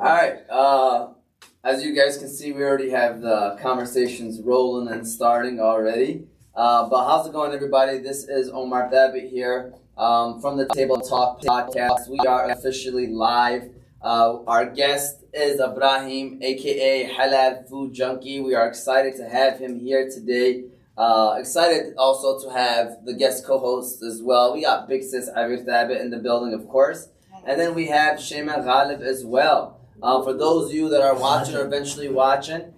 All right. As you guys can see, we already have the conversations rolling and starting already. But how's it going, everybody? This is Omar Thabit here from the Table Talk podcast. We are officially live. Our guest is Ibrahim, a.k.a. Halal Food Junkie. We are excited to have him here today. Excited also to have the guest co-host as well. We got big sis Avir Thabit in the building, of course. And then we have Shema Ghalib as well. For those of you that are watching or eventually watching,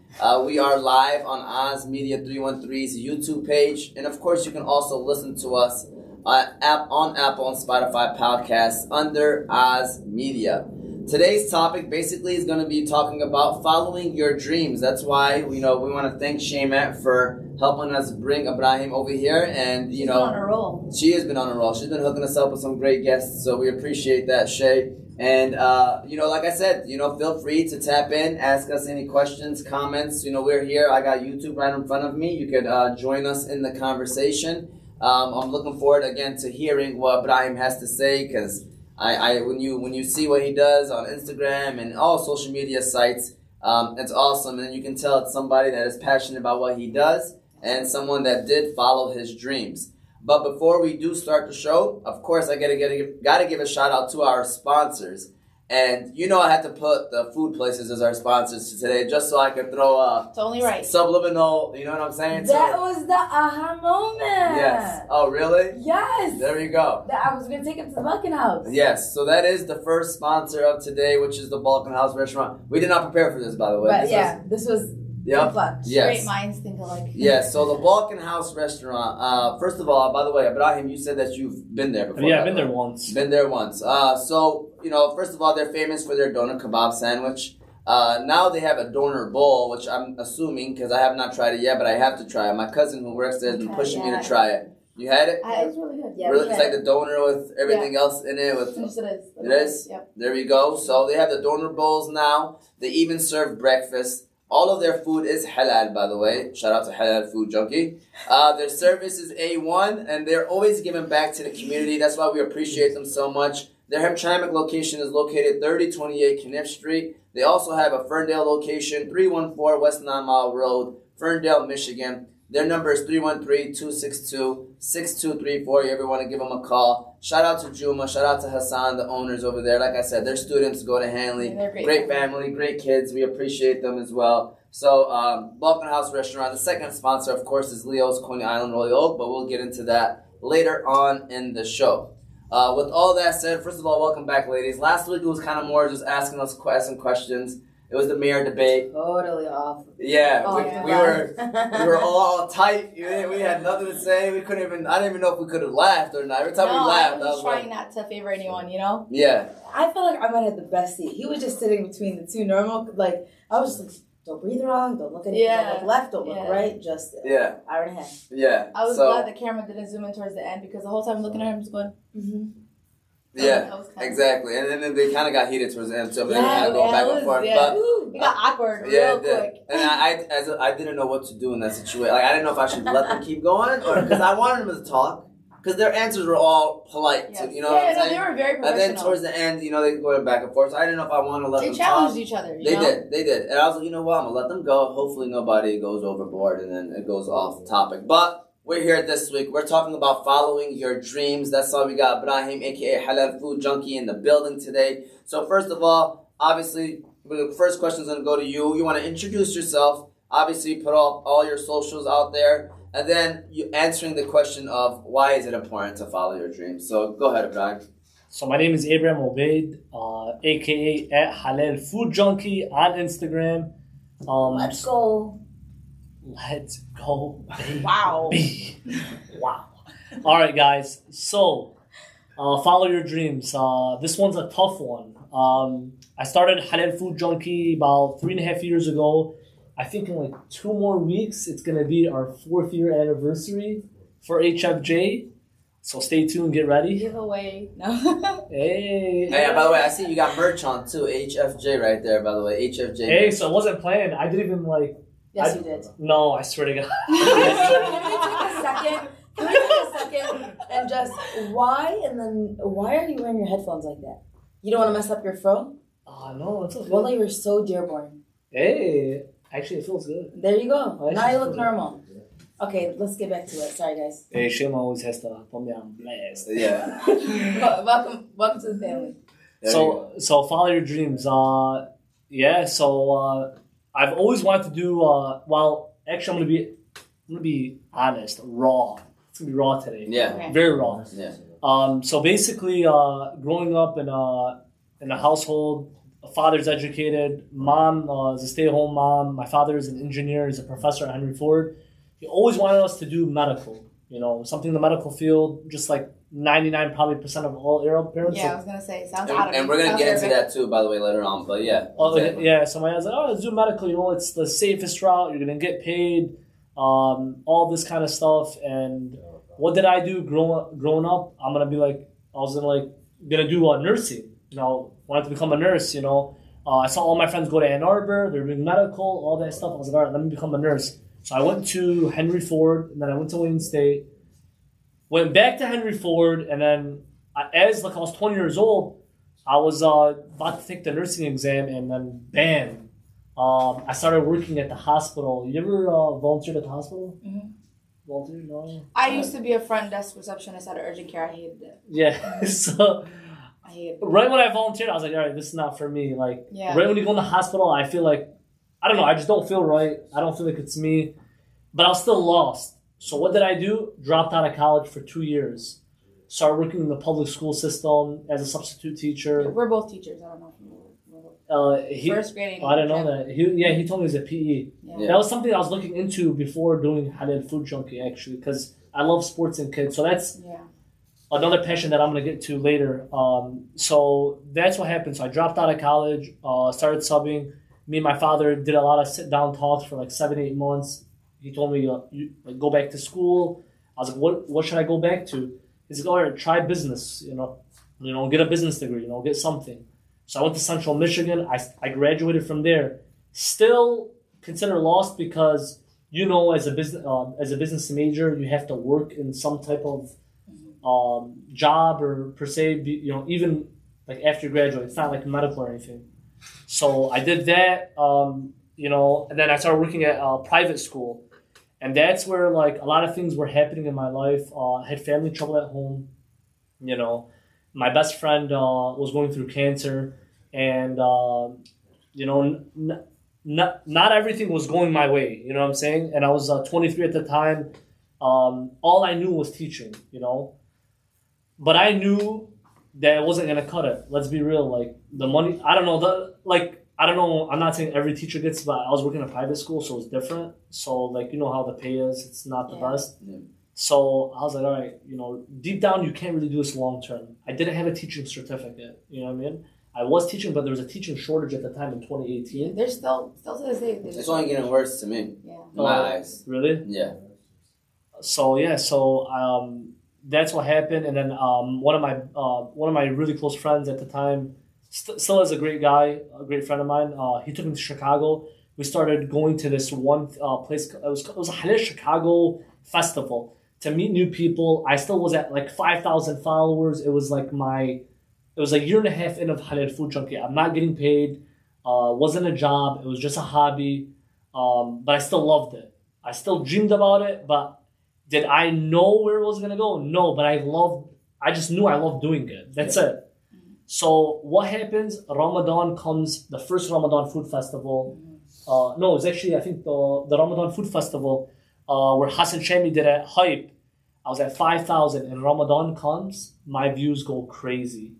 we are live on Oz Media 313's YouTube page. And of course, you can also listen to us on Apple and Spotify podcasts under Oz Media. Today's topic basically is going to be talking about following your dreams. That's why, we want to thank Shay Matt for helping us bring Ibrahim over here. And, she's been on a roll. She has been on a roll. She's been hooking us up with some great guests. So we appreciate that, Shay. And, like I said, feel free to tap in, ask us any questions, comments. We're here. I got YouTube right in front of me. You could join us in the conversation. I'm looking forward, again, to hearing what Ibrahim has to say because when you see what he does on Instagram and all social media sites, it's awesome. And you can tell it's somebody that is passionate about what he does and someone that did follow his dreams. But before we do start the show, of course, I gotta give a shout out to our sponsors. And I had to put the food places as our sponsors today just so I could throw a subliminal, you know what I'm saying? That was the aha moment. Yes. Oh, really? Yes. There you go. I was going to take it to the Balkan House. Yes. So that is the first sponsor of today, which is the Balkan House restaurant. We did not prepare for this, by the way. But this was good luck. Yes. Great minds think alike. Yes. So the Balkan House restaurant, first of all, by the way, Ibrahim, you said that you've been there before. Yeah, I've been there once. So... first of all, they're famous for their doner kebab sandwich. Now they have a doner bowl, which I'm assuming, because I have not tried it yet, but I have to try it. My cousin who works there has been pushing me to try it. You had it? It's really good. Yeah, really, it's like the doner with everything else in it. Yes, it is? Yep. There you go. So they have the doner bowls now. They even serve breakfast. All of their food is halal, by the way. Shout out to Halal Food Junkie. Their service is A1, and they're always giving back to the community. That's why we appreciate them so much. Their Hamtramck location is located 3028 Kniff Street. They also have a Ferndale location, 314 West 9 Mile Road, Ferndale, Michigan. Their number is 313-262-6234. You ever want to give them a call? Shout out to Juma. Shout out to Hassan, the owners over there. Like I said, their students go to Hanley. Great family, great kids. We appreciate them as well. So, Balkan House Restaurant. The second sponsor, of course, is Leo's Coney Island Royal Oak, but we'll get into that later on in the show. With all that said, first of all, welcome back, ladies. Last week, it was kind of more just asking us some questions. It was the mayor debate. Totally off. Yeah, we were all tight. We had nothing to say. We couldn't even. I didn't even know if we could have laughed or not. Every time we laughed, I was trying not to favor anyone. Yeah. I felt like I might have the best seat. He was just sitting between the two normal. Like I was just like, don't breathe wrong. Don't look at it. Don't look left. Don't look right. Just hour and a half. Yeah. I was glad the camera didn't zoom in towards the end because the whole time I'm looking at him, just going. Mm-hmm. Yeah, exactly. And then they kind of got heated towards the end, so they kind of go back and forth. Yeah. But, it got awkward real quick. And I didn't know what to do in that situation. Like, I didn't know if I should let them keep going or because I wanted them to talk. Because their answers were all polite, too, you know what I'm saying? Yeah, they were very professional. And then towards the end, they went back and forth. So I didn't know if I wanted to let them talk. They challenged each other, They did. And I was like, I'm going to let them go. Hopefully nobody goes overboard and then it goes off topic. But... we're here this week. We're talking about following your dreams. That's why we got Ibrahim, a.k.a. Halal Food Junkie, in the building today. So first of all, obviously, the first question is going to go to you. You want to introduce yourself. Obviously, put all your socials out there. And then you answering the question of why is it important to follow your dreams. So go ahead, Ibrahim. So my name is Ibrahim Obaid, a.k.a. at Halal Food Junkie on Instagram. Let's go. Let's go, baby. Wow. All right, guys. So, follow your dreams. This one's a tough one. I started Halal Food Junkie about 3.5 years ago. I think in like 2 more weeks, it's going to be our 4th year anniversary for HFJ. So stay tuned, get ready. Giveaway. No. Hey, by the way, I see you got merch on too. HFJ right there, by the way. HFJ. Hey, merch. So it wasn't planned. I didn't even like... Yes, you did. No, I swear to God. Can we take a second and just why? And then why are you wearing your headphones like that? You don't want to mess up your fro? Oh, no, it's okay. Well, they were so Dearborn. Hey, actually, it feels good. There you go. Well, now you look normal. Good. Okay, let's get back to it. Sorry, guys. Hey, Shema always has to put me on blast. Yeah. welcome to the family. So follow your dreams. I've always wanted to do. I'm gonna be honest, raw. It's gonna be raw today. Yeah. Okay. Very raw. Yeah. So basically, growing up in a household, a father's educated, mom is a stay-at-home mom. My father is an engineer. He's a professor at Henry Ford. He always wanted us to do medical. You know, something in the medical field, just like 99% of all Arab parents. Yeah, I was gonna say sounds out of. And we're gonna get into that too, by the way, later on. But yeah. Oh exactly. Yeah. So my dad's like, let's do medical. You know, it's the safest route. You're gonna get paid. All this kind of stuff. And what did I do growing up? I was gonna do nursing. You know, wanted to become a nurse. You know, I saw all my friends go to Ann Arbor. They're doing medical, all that stuff. I was like, all right, let me become a nurse. So I went to Henry Ford, and then I went to Wayne State. Went back to Henry Ford, and then I was 20 years old, I was about to take the nursing exam, and then bam, I started working at the hospital. You ever volunteered at the hospital? Mm-hmm. Volunteered? No. I used to be a front desk receptionist at urgent care. I hated it. Yeah, so I hated it. Right when I volunteered, I was like, all right, this is not for me. Like, yeah. Right when you go in the hospital, I feel like, I don't know, I just don't feel right. I don't feel like it's me, but I was still lost. So what did I do? Dropped out of college for 2 years. Started working in the public school system as a substitute teacher. We're both teachers. I don't know. First grade. I didn't know that. He told me he's a PE. Yeah. Yeah. That was something I was looking into before doing Halal Food Junkie, actually, because I love sports and kids. So that's another passion that I'm going to get to later. So that's what happened. So I dropped out of college, started subbing. Me and my father did a lot of sit-down talks for like 7-8 months. He told me, go back to school. I was like, what should I go back to? He's like, all right, try business, you know, get a business degree, you know, get something. So I went to Central Michigan. I graduated from there. Still considered lost because, you know, as a business major, you have to work in some type of job or per se, you know, even like after you graduate. It's not like medical or anything. So I did that, you know, and then I started working at a private school. And that's where, like, a lot of things were happening in my life. I had family trouble at home. You know, my best friend was going through cancer. And, you know, not everything was going my way. You know what I'm saying? And I was 23 at the time. All I knew was teaching, you know. But I knew that I wasn't going to cut it. Let's be real. Like, the money, I don't know. I'm not saying every teacher gets, but I was working in a private school, so it's different. So, like, you know how the pay is. It's not the best. Yeah. So I was like, all right, you know, deep down, you can't really do this long term. I didn't have a teaching certificate. You know what I mean? I was teaching, but there was a teaching shortage at the time in 2018. There's still to this day. It's only getting worse to me. Yeah. In my eyes. Really? Yeah. So that's what happened. And then one of my really close friends at the time, still is a great guy, a great friend of mine. He took me to Chicago. We started going to this one place. It was a Halal Chicago festival to meet new people. I still was at like 5,000 followers. It was a year and a half in of Halal Food Junkie. I'm not getting paid. Wasn't a job. It was just a hobby. But I still loved it. I still dreamed about it. But did I know where it was gonna go? No. But I just knew I loved doing it. That's it. So what happens? Ramadan comes, the first Ramadan food festival. No, it's actually, I think, the Ramadan food festival where Hassan Chami did at Hype. I was at 5,000 and Ramadan comes. My views go crazy,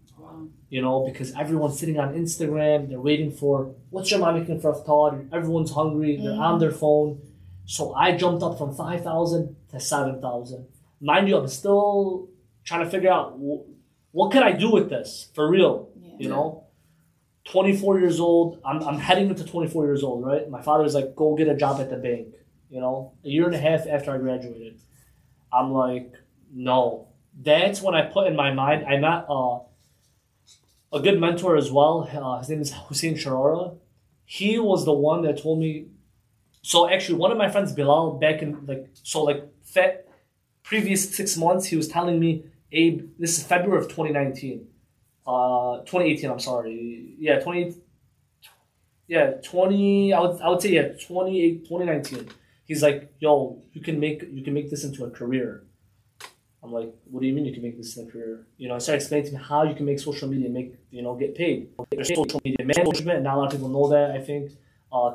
you know, because everyone's sitting on Instagram. They're waiting for, what's your mom making for iftar? Everyone's hungry. They're on their phone. So I jumped up from 5,000 to 7,000. Mind you, I'm still trying to figure out what can I do with this for real? Yeah. You know, 24 years old. I'm heading into 24 years old, right? My father's like, go get a job at the bank. You know, a year and a half after I graduated, I'm like, no. That's when I put in my mind. I met a good mentor as well. His name is Hussein Sharora. He was the one that told me. So actually, one of my friends, Bilal, back in previous 6 months, he was telling me, Abe, this is February of 2019. 2018, I'm sorry. Yeah, 2019. He's like, yo, you can make this into a career. I'm like, what do you mean you can make this in a career? You know, I started explaining to him how you can make social media get paid. There's social media management, not a lot of people know that, I think.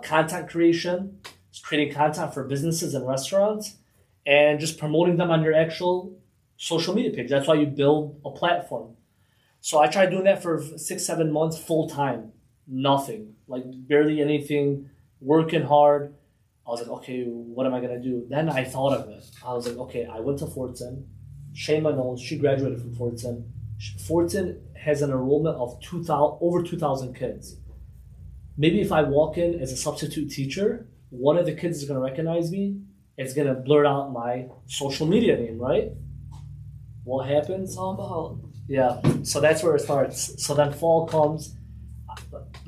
Content creation, it's creating content for businesses and restaurants, and just promoting them on your actual social media page. That's why you build a platform. So I tried doing that for 6-7 months full time, nothing, like barely anything, working hard. I was like, okay, what am I gonna do? Then I thought of it. I was like, okay, I went to Fortin. Shema knows, she graduated from Fortin. Fortin has an enrollment of over 2,000 kids. Maybe if I walk in as a substitute teacher, one of the kids is going to recognize me. It's going to blurt out my social media name, right? What happens? All behold. Yeah, so that's where it starts. So then fall comes.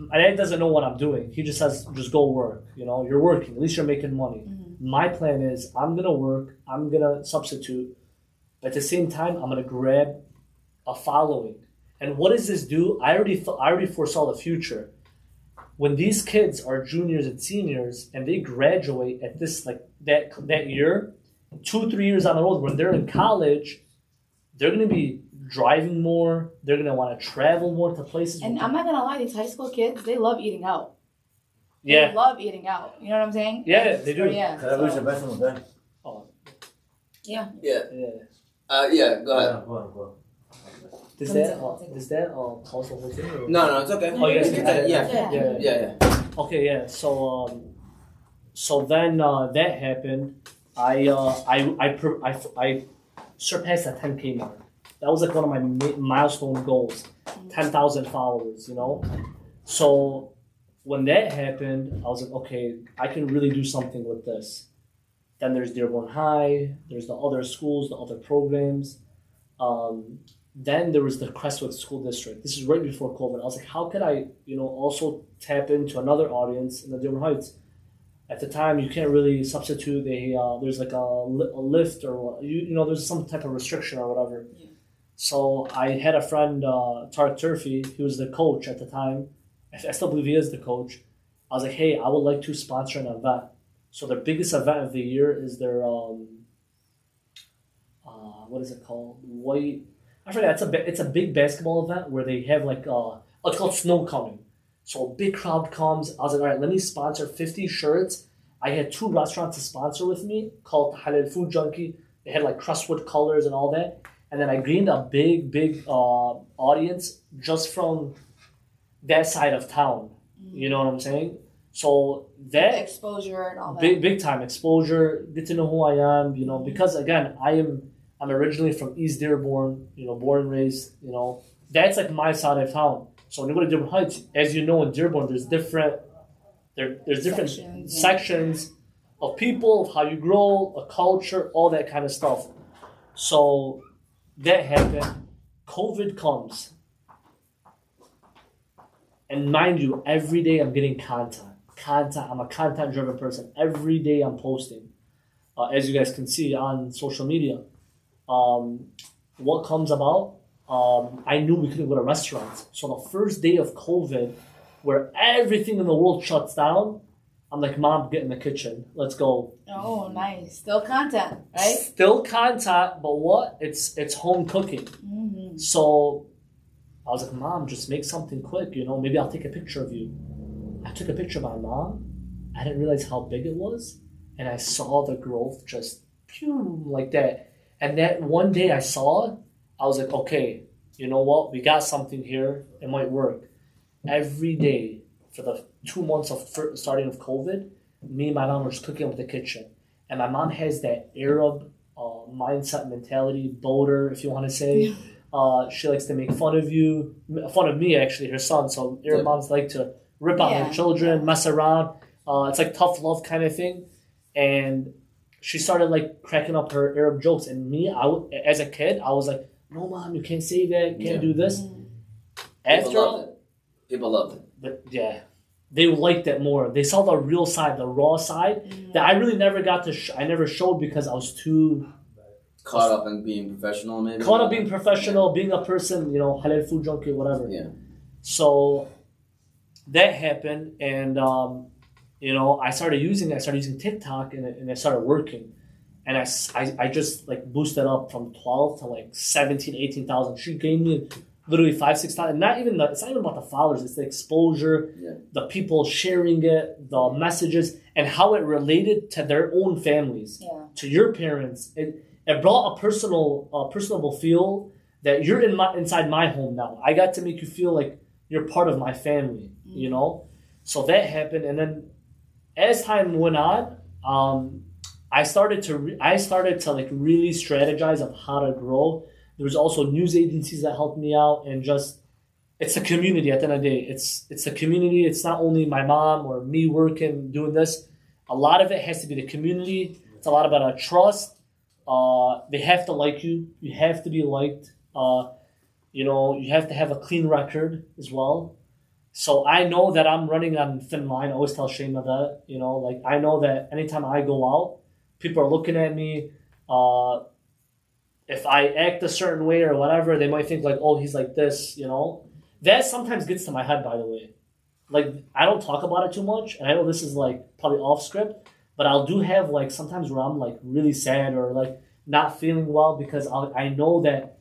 My dad doesn't know what I'm doing. He just says, just go work. You know, you're working. At least you're making money. Mm-hmm. My plan is I'm going to work. I'm going to substitute. At the same time, I'm going to grab a following. And what does this do? I already foresaw the future. When these kids are juniors and seniors and they graduate at this, like that year, 2-3 years down the road, when they're in college, they're going to be driving more. They're going to want to travel more to places. And I'm not going to lie, these high school kids, they love eating out. Yeah. They love eating out. You know what I'm saying? Yeah, they do. Yeah. Can I lose your best one? Oh. Yeah. Yeah. Yeah. Go ahead. Go on. Does that cause the whole thing? Or? No, it's okay. Oh, yes, yeah. Okay, yeah. So then that happened. I surpassed that 10K mark. That was like one of my milestone goals, 10,000 followers. You know, so when that happened, I was like, okay, I can really do something with this. Then there's Dearborn High, there's the other schools, the other programs. Then there was the Crestwood School District. This is right before COVID. I was like, how could I, also tap into another audience in the Dearborn Heights? At the time, you can't really substitute there's like a lift or, there's some type of restriction or whatever. Yeah. So I had a friend, Tark Turfy. He was the coach at the time. I still believe he is the coach. I was like, hey, I would like to sponsor an event. So their biggest event of the year is their what is it called? White. I forgot. It's a big basketball event where they have like it's called snow coming. So a big crowd comes. I was like, all right, let me sponsor 50 shirts. I had 2 restaurants to sponsor with me called Halal Food Junkie. They had like Crestwood colors and all that. And then I gained a big audience just from that side of town. Mm-hmm. You know what I'm saying? So that exposure and all that big time exposure, get to know who I am, because again, I'm originally from East Dearborn, born and raised, that's like my side of town. So when you go to Dearborn Heights, as you know, in Dearborn, there's different sections of people, of how you grow, a culture, all that kind of stuff. So that happened. COVID comes. And mind you, every day I'm getting content. I'm a content-driven person. Every day I'm posting, as you guys can see on social media. What comes about? I knew we couldn't go to restaurants. So the first day of COVID, where everything in the world shuts down, I'm like, Mom, get in the kitchen. Let's go. Oh, nice. Still content, right? Still content, but what? It's home cooking. Mm-hmm. So I was like, Mom, just make something quick. Maybe I'll take a picture of you. I took a picture of my mom. I didn't realize how big it was. And I saw the growth just pew, like that. And that one day I saw it, I was like, okay, you know what? We got something here. It might work. Every day for the 2 months of starting of COVID, me and my mom were just cooking up in the kitchen. And my mom has that Arab mindset, mentality, boater, if you want to say. Yeah. She likes to make fun of me, actually, her son. So Arab moms like to rip on their children, mess around. It's like tough love kind of thing. And she started like cracking up her Arab jokes. And me, as a kid, I was like, no, Mom, you can't say that. You can't do this. People loved it. But yeah, they liked it more. They saw the real side, the raw side that I really never showed because I was too caught up in being professional, maybe. Caught up being professional, being a person, you know, halal food junkie, whatever. Yeah. So that happened, and you know, I started using TikTok, and it started working, and I just like boosted up from 12 to like 17, 18,000. She gave me literally 5, 6,000. It's not even about the followers. It's the exposure, yeah, the people sharing it, the messages, and how it related to their own families, yeah, to your parents. It brought a personable feel that you're inside my home now. I got to make you feel like you're part of my family, mm-hmm, you know? So that happened. And then as time went on, I started to like really strategize on how to grow. There was also news agencies that helped me out, and just, it's the community at the end of the day. It's the community. It's not only my mom or me working, doing this. A lot of it has to be the community. It's a lot about a trust. They have to like you. You have to be liked. You know, you have to have a clean record as well. So I know that I'm running on thin line. I always tell Shema that, you know, like I know that anytime I go out, people are looking at me. If I act a certain way or whatever, they might think like, oh, he's like this, you know. That sometimes gets to my head, by the way. Like, I don't talk about it too much, and I know this is like probably off script, but I'll do have like sometimes where I'm like really sad or like not feeling well, because I know that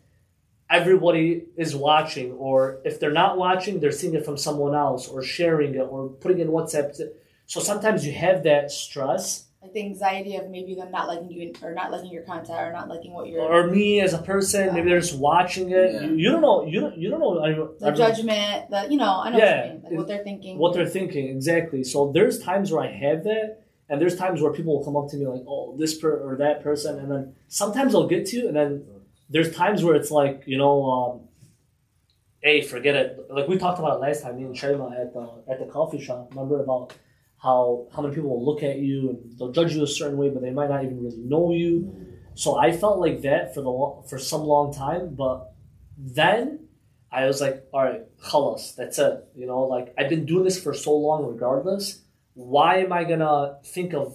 everybody is watching, or if they're not watching, they're seeing it from someone else or sharing it or putting it in WhatsApp. So sometimes you have that stress. Like the anxiety of maybe them not liking you or not liking your content or not liking what you're... Or me as a person, maybe they're just watching it. Yeah. You don't know. You don't know. Judgment, the, you know, I know, yeah, what you mean. Like what they're thinking. What they're thinking, exactly. So there's times where I have that. And there's times where people will come up to me like, oh, this or that person. And then sometimes I'll get to you. And then there's times where it's like, you know, hey, forget it. Like we talked about it last time, me and Shema at the coffee shop. Remember about how many people will look at you and they'll judge you a certain way, but they might not even really know you. So I felt like that for some long time. But then I was like, all right, khalas, that's it. You know, like I've been doing this for so long regardless. Why am I going to think of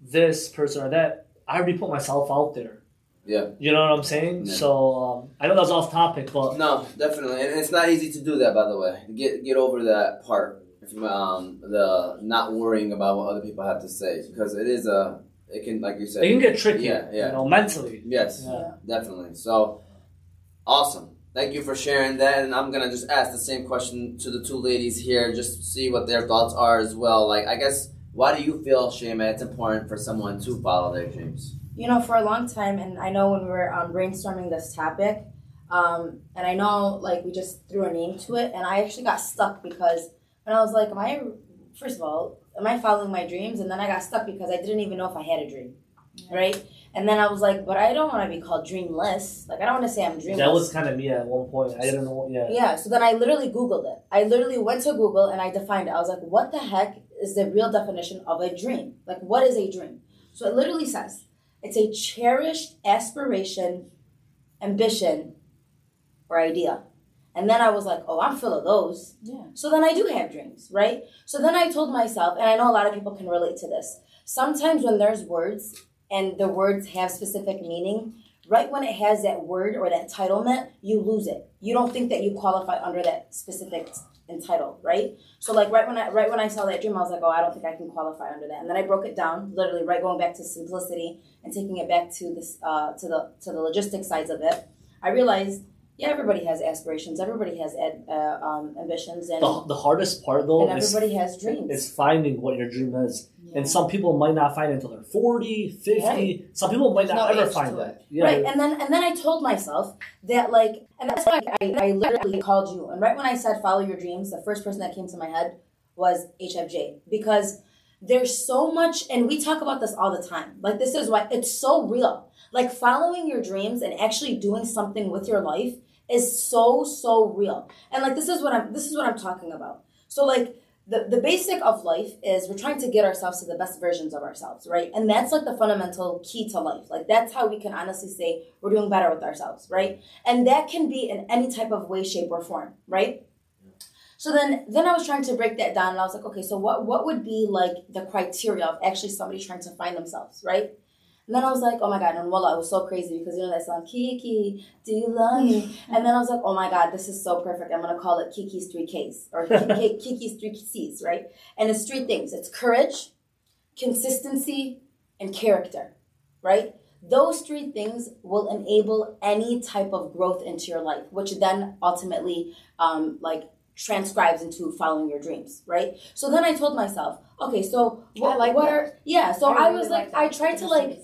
this person or that? I already put myself out there. Yeah. You know what I'm saying? Yeah. So I know that was off topic, but... No, definitely. And it's not easy to do that, by the way. Get over that part, the not worrying about what other people have to say. Because it can, like you said... It can get tricky, yeah. You know, mentally. Yes, definitely. So, awesome. Thank you for sharing that, and I'm going to just ask the same question to the two ladies here, just to see what their thoughts are as well. Like, I guess, why do you feel, Shema, it's important for someone to follow their dreams? You know, for a long time, and I know when we were brainstorming this topic, and I know, like, we just threw a name to it, and I actually got stuck because when I was like, am I following my dreams? And then I got stuck because I didn't even know if I had a dream, right? And then I was like, but I don't want to be called dreamless. Like, I don't want to say I'm dreamless. That was kind of me at one point. I didn't know, Yeah, so then I literally Googled it. I literally went to Google and I defined it. I was like, what the heck is the real definition of a dream? Like, what is a dream? So it literally says, it's a cherished aspiration, ambition, or idea. And then I was like, oh, I'm full of those. Yeah. So then I do have dreams, right? So then I told myself, and I know a lot of people can relate to this, sometimes when there's words... and the words have specific meaning, right when it has that word or that entitlement, you lose it. You don't think that you qualify under that specific entitle, right? So like right when I saw that dream, I was like, oh, I don't think I can qualify under that. And then I broke it down, literally right going back to simplicity and taking it back to this to the logistics sides of it. I realized, yeah, everybody has aspirations. Everybody has ambitions. And the hardest part, though, and everybody has dreams. It's finding what your dream is. Yeah. And some people might not find it until they're 40, 50. Right. Some people might not ever find that. Yeah. Right. And then I told myself that, like, and that's why I literally called you. And right when I said follow your dreams, the first person that came to my head was HFJ. Because there's so much, and we talk about this all the time. Like, this is why it's so real. Like, following your dreams and actually doing something with your life is so real. And like, this is what I'm talking about. So like the basic of life is we're trying to get ourselves to the best versions of ourselves, right? And that's like the fundamental key to life. Like, that's how we can honestly say we're doing better with ourselves, right? And that can be in any type of way, shape, or form, right? So then I was trying to break that down, and I was like, okay, so what would be like the criteria of actually somebody trying to find themselves, right? And then I was like, oh my God, and wallah, it was so crazy because you know that song, Kiki, do you love me? And then I was like, oh my God, this is so perfect. I'm going to call it Kiki's Three Ks or Kiki's Three Cs, right? And it's three things. It's courage, consistency, and character, right? Those three things will enable any type of growth into your life, which then ultimately transcribes into following your dreams, right? So then I told myself, okay, so I tried to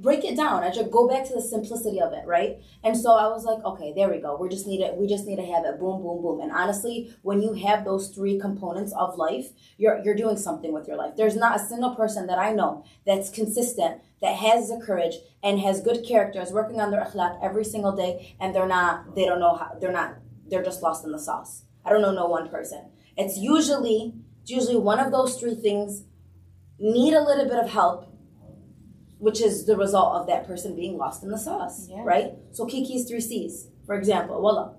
break it down. I just go back to the simplicity of it, right? And so I was like, okay, there we go. We just need to have it. Boom, boom, boom. And honestly, when you have those three components of life, you're doing something with your life. There's not a single person that I know that's consistent, that has the courage and has good character, is working on their akhlaq every single day, and they're just lost in the sauce. I don't know no one person. It's usually one of those three things need a little bit of help, which is the result of that person being lost in the sauce, yeah. Right? So Kiki's Three C's, for example, voila.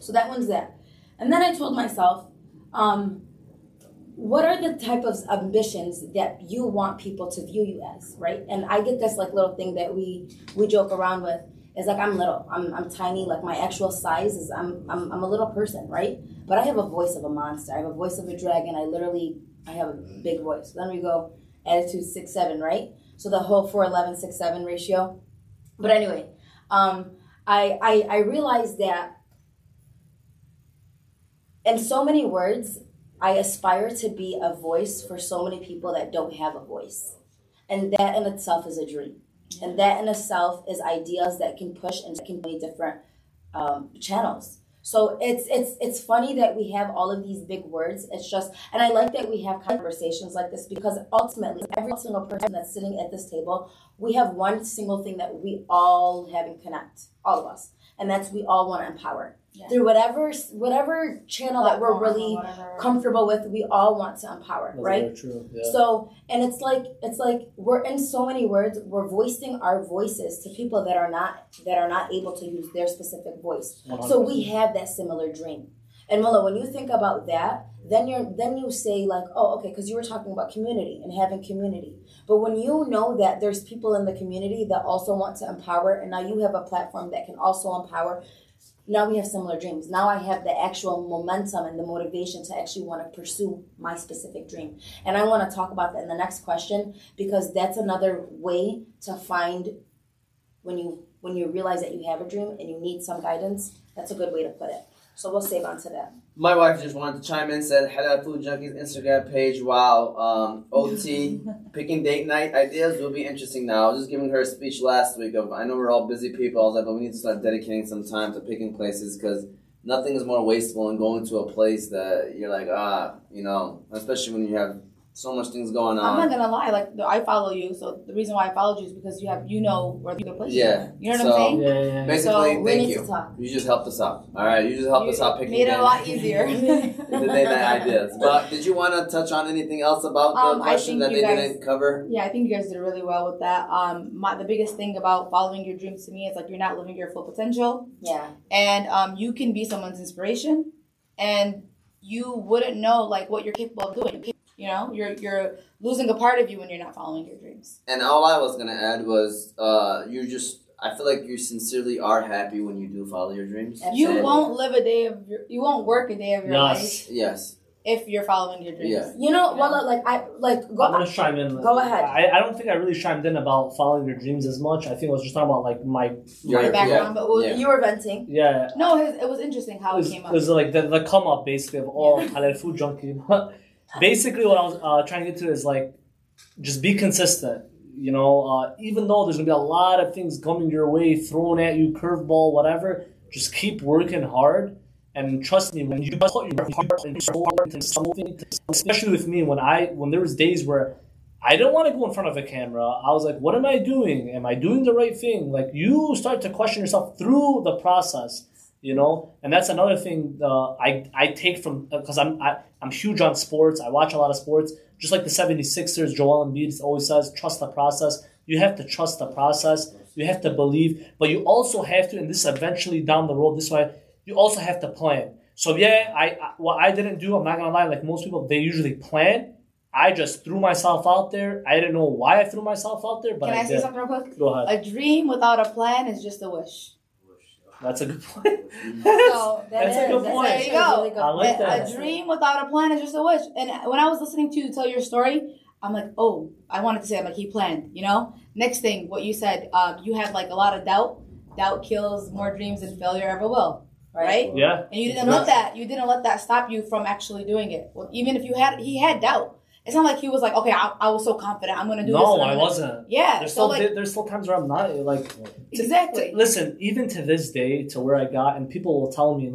So that one's that. And then I told myself, what are the type of ambitions that you want people to view you as, right? And I get this like little thing that we joke around with. It's like I'm little, I'm tiny. Like my actual size is I'm a little person, right? But I have a voice of a monster. I have a voice of a dragon. I have a big voice. Then we go attitude 6'7", right? So the whole 4'11" 6'7" ratio. But anyway, I realized that in so many words, I aspire to be a voice for so many people that don't have a voice, and that in itself is a dream. And that in itself is ideas that can push and can play different channels. So it's funny that we have all of these big words. It's just, and I like that we have conversations like this because ultimately every single person that's sitting at this table, we have one single thing that we all have in connect, all of us. And that's we all want to empower. Yeah. Through whatever channel that we're really comfortable with, we all want to empower, that's right? Very true. Yeah. So, and it's like we're in so many words, we're voicing our voices to people that are not able to use their specific voice. 100%. So we have that similar dream. And Mala, when you think about that, then you say like, oh, okay, because you were talking about community and having community. But when you know that there's people in the community that also want to empower, and now you have a platform that can also empower. Now we have similar dreams. Now I have the actual momentum and the motivation to actually want to pursue my specific dream. And I want to talk about that in the next question because that's another way to find when you realize that you have a dream and you need some guidance, that's a good way to put it. So we'll save on to that. My wife just wanted to chime in, said Halal Food Junkie's Instagram page. Wow. OT, picking date night ideas will be interesting now. I was just giving her a speech last week of, I know we're all busy people. I was like, but we need to start dedicating some time to picking places because nothing is more wasteful than going to a place that you're like, especially when you have so much things going on. I'm not going to lie. Like, I follow you. So the reason why I followed you is because you have, where the places are. Yeah. You know what I'm saying? Yeah. Basically, so thank you. You just helped us out. All right. You just helped us out picking made it a lot easier. That ideas. But did you want to touch on anything else about the question that didn't cover? Yeah. I think you guys did really well with that. The biggest thing about following your dreams to me is like, you're not living your full potential. Yeah. And you can be someone's inspiration and you wouldn't know like what you're capable of doing. You know, you're losing a part of you when you're not following your dreams. And all I was going to add was I feel like you sincerely are happy when you do follow your dreams. Absolutely. You won't work a day of your life. Yes. If you're following your dreams. Yeah. Go ahead. I don't think I really chimed in about following your dreams as much. I think I was just talking about like my background, but you were venting. Yeah. No, it was interesting how it came up. It was like the come up basically of all Halal Food Junkie. Basically, what I was trying to get to is like, just be consistent. You know, even though there's gonna be a lot of things coming your way, thrown at you, curveball, whatever. Just keep working hard, and trust me, when you put your heart and soul into something, especially with me, when there was days where I didn't want to go in front of a camera, I was like, what am I doing? Am I doing the right thing? Like, you start to question yourself through the process. You know, and that's another thing I take from, because I'm huge on sports. I watch a lot of sports. Just like the 76ers, Joel Embiid always says, trust the process. You have to trust the process. You have to believe. But you also have to, and this eventually down the road, this way, you also have to plan. So yeah, what I didn't do, I'm not going to lie, like most people, they usually plan. I just threw myself out there. I didn't know why I threw myself out there, but I did. Can I say something real quick? Go ahead. A dream without a plan is just a wish. That's a good point. That's a good point. There you go. Really good. I like that. A dream without a plan is just a wish. And when I was listening to you tell your story, I'm like, oh, I wanted to say, I'm like, he planned, you know? Next thing, what you said, you had like a lot of doubt. Doubt kills more dreams than failure ever will, right? Yeah. And you didn't let that, you didn't let that stop you from actually doing it. Well, even if you had, he had doubt. It's not like he was like, okay, I was so confident, I'm going to do this. No, I wasn't. Yeah. There's still times where I'm not, like. Exactly. Listen, even to this day, to where I got, and people will tell me,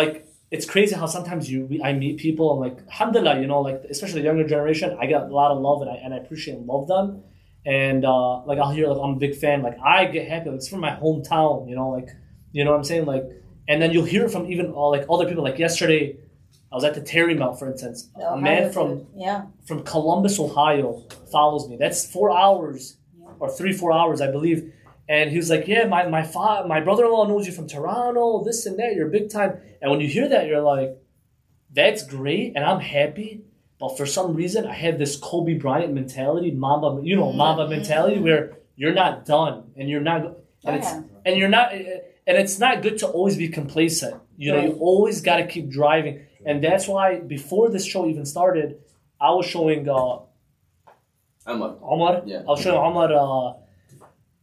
like, it's crazy how sometimes I meet people, and like, alhamdulillah, you know, like, especially the younger generation, I get a lot of love, and I appreciate and love them. And, like, I'll hear, like, I'm a big fan. Like, I get happy. Like, it's from my hometown, you know, like, you know what I'm saying? Like, and then you'll hear from even, like, other people. Like, yesterday, I was at the Terry Mount, for instance. A man from Columbus, Ohio, follows me. That's 4 hours or 4 hours, I believe. And he was like, yeah, my brother-in-law knows you from Toronto, this and that. You're big time. And when you hear that, you're like, that's great, and I'm happy. But for some reason, I had this Kobe Bryant mentality, Mamba mentality, where you're not done, and you're not, and it's not good to always be complacent. You know, you always got to keep driving. And that's why before this show even started, I was showing Omar. Yeah. I was showing Omar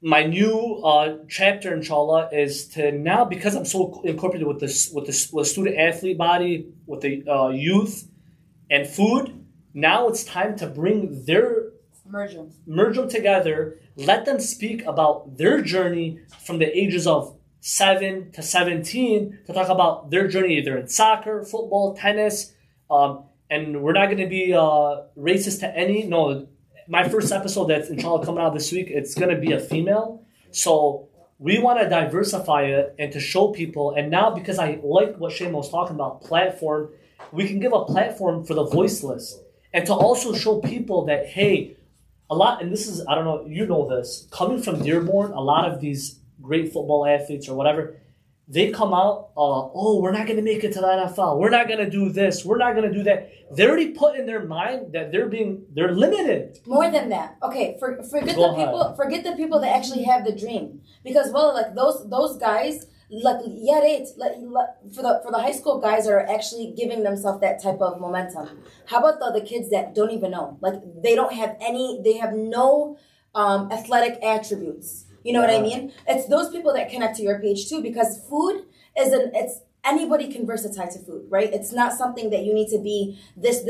my new chapter, inshallah, is to now, because I'm so incorporated with the student athlete body, with the youth and food. Now it's time to bring their merge them together. Let them speak about their journey from the ages of 7 to 17 to talk about their journey either in soccer, football, tennis. And we're not going to be racist to any. No, my first episode that's inshallah coming out this week, it's going to be a female. So we want to diversify it and to show people. And now because I like what Shema was talking about, platform, we can give a platform for the voiceless. And to also show people that, hey, a lot, and this is, I don't know, you know this, coming from Dearborn, a lot of these great football athletes or whatever, they come out, we're not going to make it to the NFL. We're not going to do this. We're not going to do that. They already put in their mind that they're limited. More than that. Okay, forget the people that actually have the dream. Because, well, like those guys, for the high school guys are actually giving themselves that type of momentum. How about the other kids that don't even know? Like, they don't have any, they have no athletic attributes. You know what I mean? It's those people that connect to your page too, because food it's anybody can versatile to food, right? It's not something that you need to be this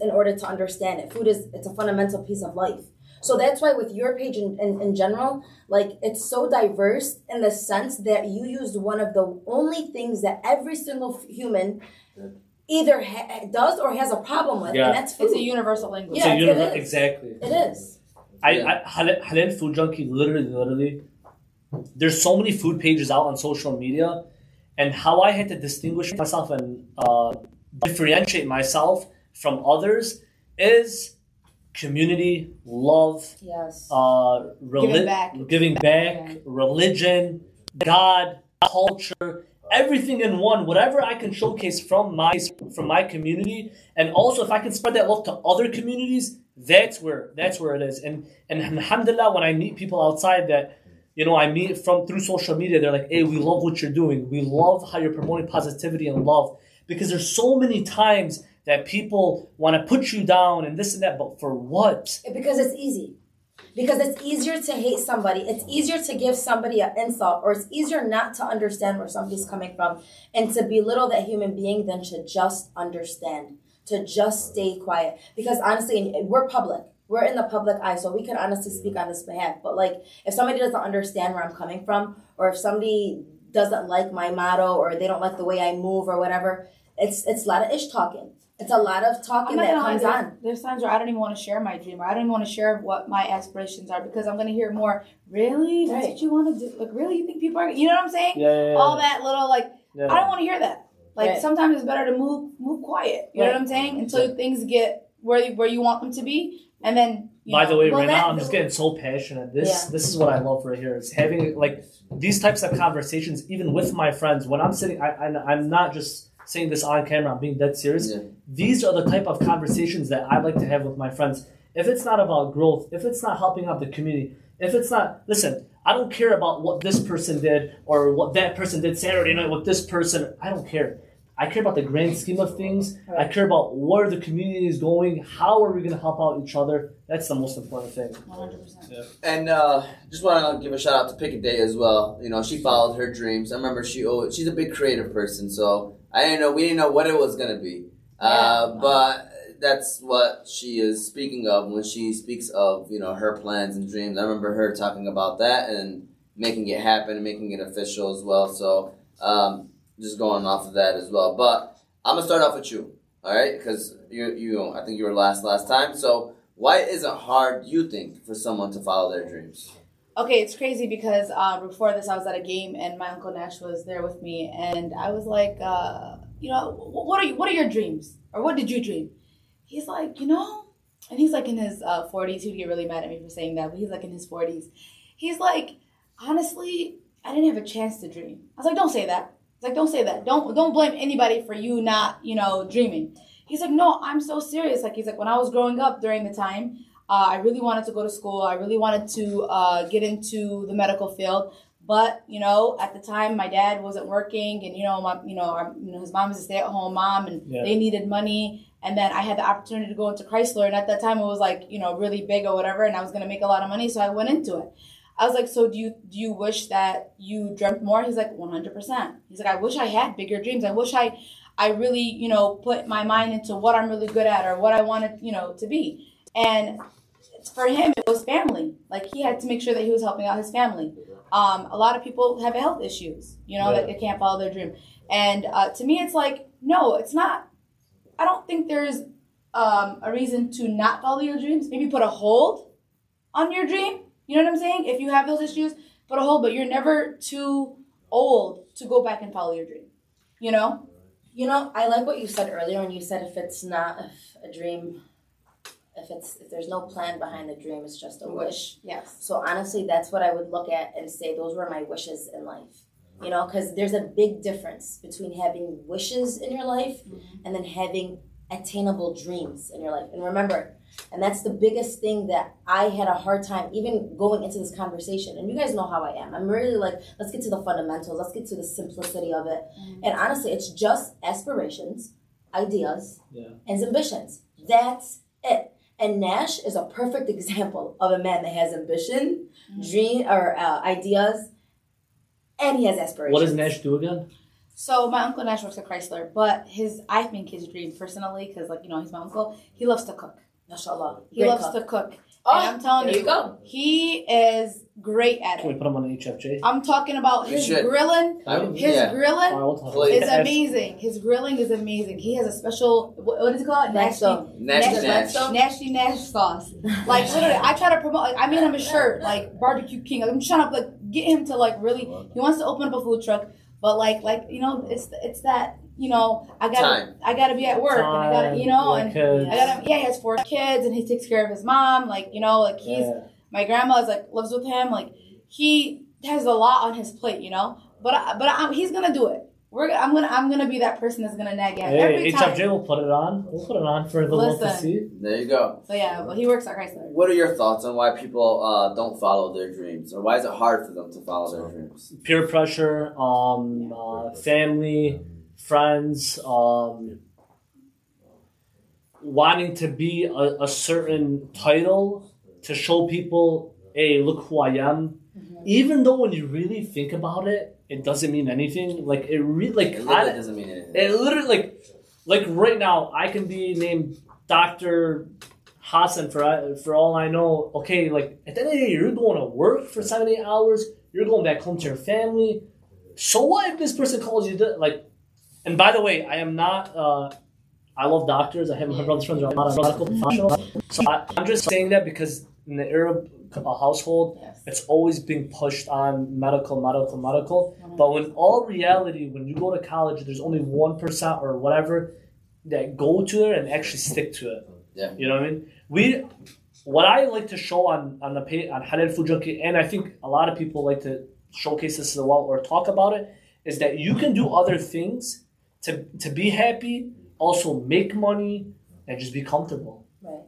in order to understand it. Food it's a fundamental piece of life. So that's why with your page in general, like it's so diverse in the sense that you used one of the only things that every single human either does or has a problem with, and that's food. It's a universal language. Yeah, it is. Exactly. It is. Halal Food Junkie, literally, there's so many food pages out on social media, and how I had to distinguish myself and differentiate myself from others is community, love, giving back, religion, God, culture, everything in one, whatever I can showcase from my community, and also if I can spread that love to other communities, that's where it is. And alhamdulillah, when I meet people outside that, you know, I meet through social media, they're like, hey, we love what you're doing. We love how you're promoting positivity and love. Because there's so many times that people want to put you down and this and that, but for what? Because it's easy. Because it's easier to hate somebody. It's easier to give somebody an insult, or it's easier not to understand where somebody's coming from and to belittle that human being than to just understand. To just stay quiet. Because honestly, we're public. We're in the public eye, so we can honestly speak on this behalf. But like, if somebody doesn't understand where I'm coming from, or if somebody doesn't like my motto, or they don't like the way I move or whatever, it's a lot of ish talking. It's a lot of talking that comes on. There's times where I don't even want to share my dream, or I don't even want to share what my aspirations are, because I'm going to hear more, really? That's what you want to do? Like, really? You think people are, you know what I'm saying? Yeah. All that little, like, I don't want to hear that. Like, sometimes it's better to move quiet. You know what I'm saying? Until things get where you want them to be. And then, now I'm just getting so passionate. This is what I love right here. It's having, like, these types of conversations, even with my friends. When I'm sitting, I'm not just saying this on camera, I'm being dead serious. Yeah. These are the type of conversations that I like to have with my friends. If it's not about growth, if it's not helping out the community, if it's not, listen, I don't care about what this person did or what that person did Saturday night with this person. I don't care. I care about the grand scheme of things. I care about where the community is going. How are we going to help out each other? That's the most important thing. 100%. Yeah. And just want to give a shout out to Pick a Day as well. You know, she followed her dreams. I remember she's a big creative person, so we didn't know what it was going to be. Yeah. But that's what she is speaking of when she speaks of, you know, her plans and dreams. I remember her talking about that and making it happen and making it official as well. So, just going off of that as well. But I'm going to start off with you, all right? Because I think you were last time. So why is it hard, you think, for someone to follow their dreams? Okay, it's crazy because before this, I was at a game and my Uncle Nash was there with me. And I was like, what are your dreams? Or what did you dream? He's like, and he's like in his 40s. He'd get really mad at me for saying that, but he's like in his 40s. He's like, honestly, I didn't have a chance to dream. I was like, don't say that. He's like, don't say that. Don't blame anybody for you not, dreaming. He's like, no, I'm so serious. Like, he's like, when I was growing up during the time, I really wanted to go to school. I really wanted to get into the medical field. But, at the time, my dad wasn't working, and, his mom was a stay-at-home mom, and they needed money. And then I had the opportunity to go into Chrysler, and at that time, it was, really big or whatever, and I was going to make a lot of money, so I went into it. I was like, so do you wish that you dreamt more? He's like, 100%. He's like, I wish I had bigger dreams. I wish I really, put my mind into what I'm really good at or what I wanted, to be. And for him, it was family. Like, he had to make sure that he was helping out his family. A lot of people have health issues, that they can't follow their dream. And to me, it's like, no, it's not. I don't think there's a reason to not follow your dreams. Maybe put a hold on your dream. You know what I'm saying? If you have those issues, put a hold, but you're never too old to go back and follow your dream, I like what you said earlier when you said if there's no plan behind the dream, it's just a wish. Yes. So honestly, that's what I would look at and say those were my wishes in life, because there's a big difference between having wishes in your life and then having attainable dreams in your life. And remember, and that's the biggest thing that I had a hard time even going into this conversation. And you guys know how I am. I'm really like, let's get to the fundamentals. Let's get to the simplicity of it. Mm-hmm. And honestly, it's just aspirations, ideas, and ambitions. That's it. And Nash is a perfect example of a man that has ambition, dream, or ideas, and he has aspirations. What does Nash do again? So my Uncle Nash works at Chrysler, but I think his dream personally, because he's my uncle, he loves to cook. Mashallah. He loves to cook. Oh, and I'm telling you, he is great at it. Can we put him on an HFJ? I'm talking about grilling. His grilling is amazing. His grilling is amazing. He has a special, what is it called? Nash sauce. Like, literally, I try to promote, I made him a shirt, like Barbecue King. I'm trying to get him to really, he wants to open up a food truck, but it's that. I gotta be at work, and I gotta, he has 4 kids, and he takes care of his mom, my grandma is lives with him, he has a lot on his plate, but he's gonna do it. I'm gonna be that person that's gonna nag at every time. HFJ will put it on. We'll put it on for the world to see. There you go. So he works at Chrysler. What are your thoughts on why people don't follow their dreams, or why is it hard for them to follow their dreams? Peer pressure, family. Friends, wanting to be a certain title to show people, hey, look who I am. Mm-hmm. Even though when you really think about it, it doesn't mean anything. It doesn't mean anything. It literally right now I can be named Dr. Hassan for all I know. Okay, at the end of the day, you're going to work for 7-8 hours. You're going back home to your family. So what if this person calls you And by the way, I am not, I love doctors. I have my brother's friends who are not medical professionals. So I'm just saying that because in the Arab household, it's always being pushed on medical. But in all reality, when you go to college, there's only 1% or whatever that go to it and actually stick to it. Yeah. You know what I mean? What I like to show on the page, on Halal Food Junkie, and I think a lot of people like to showcase this as well or talk about it, is that you can do other things to be happy, also make money, and just be comfortable. Right.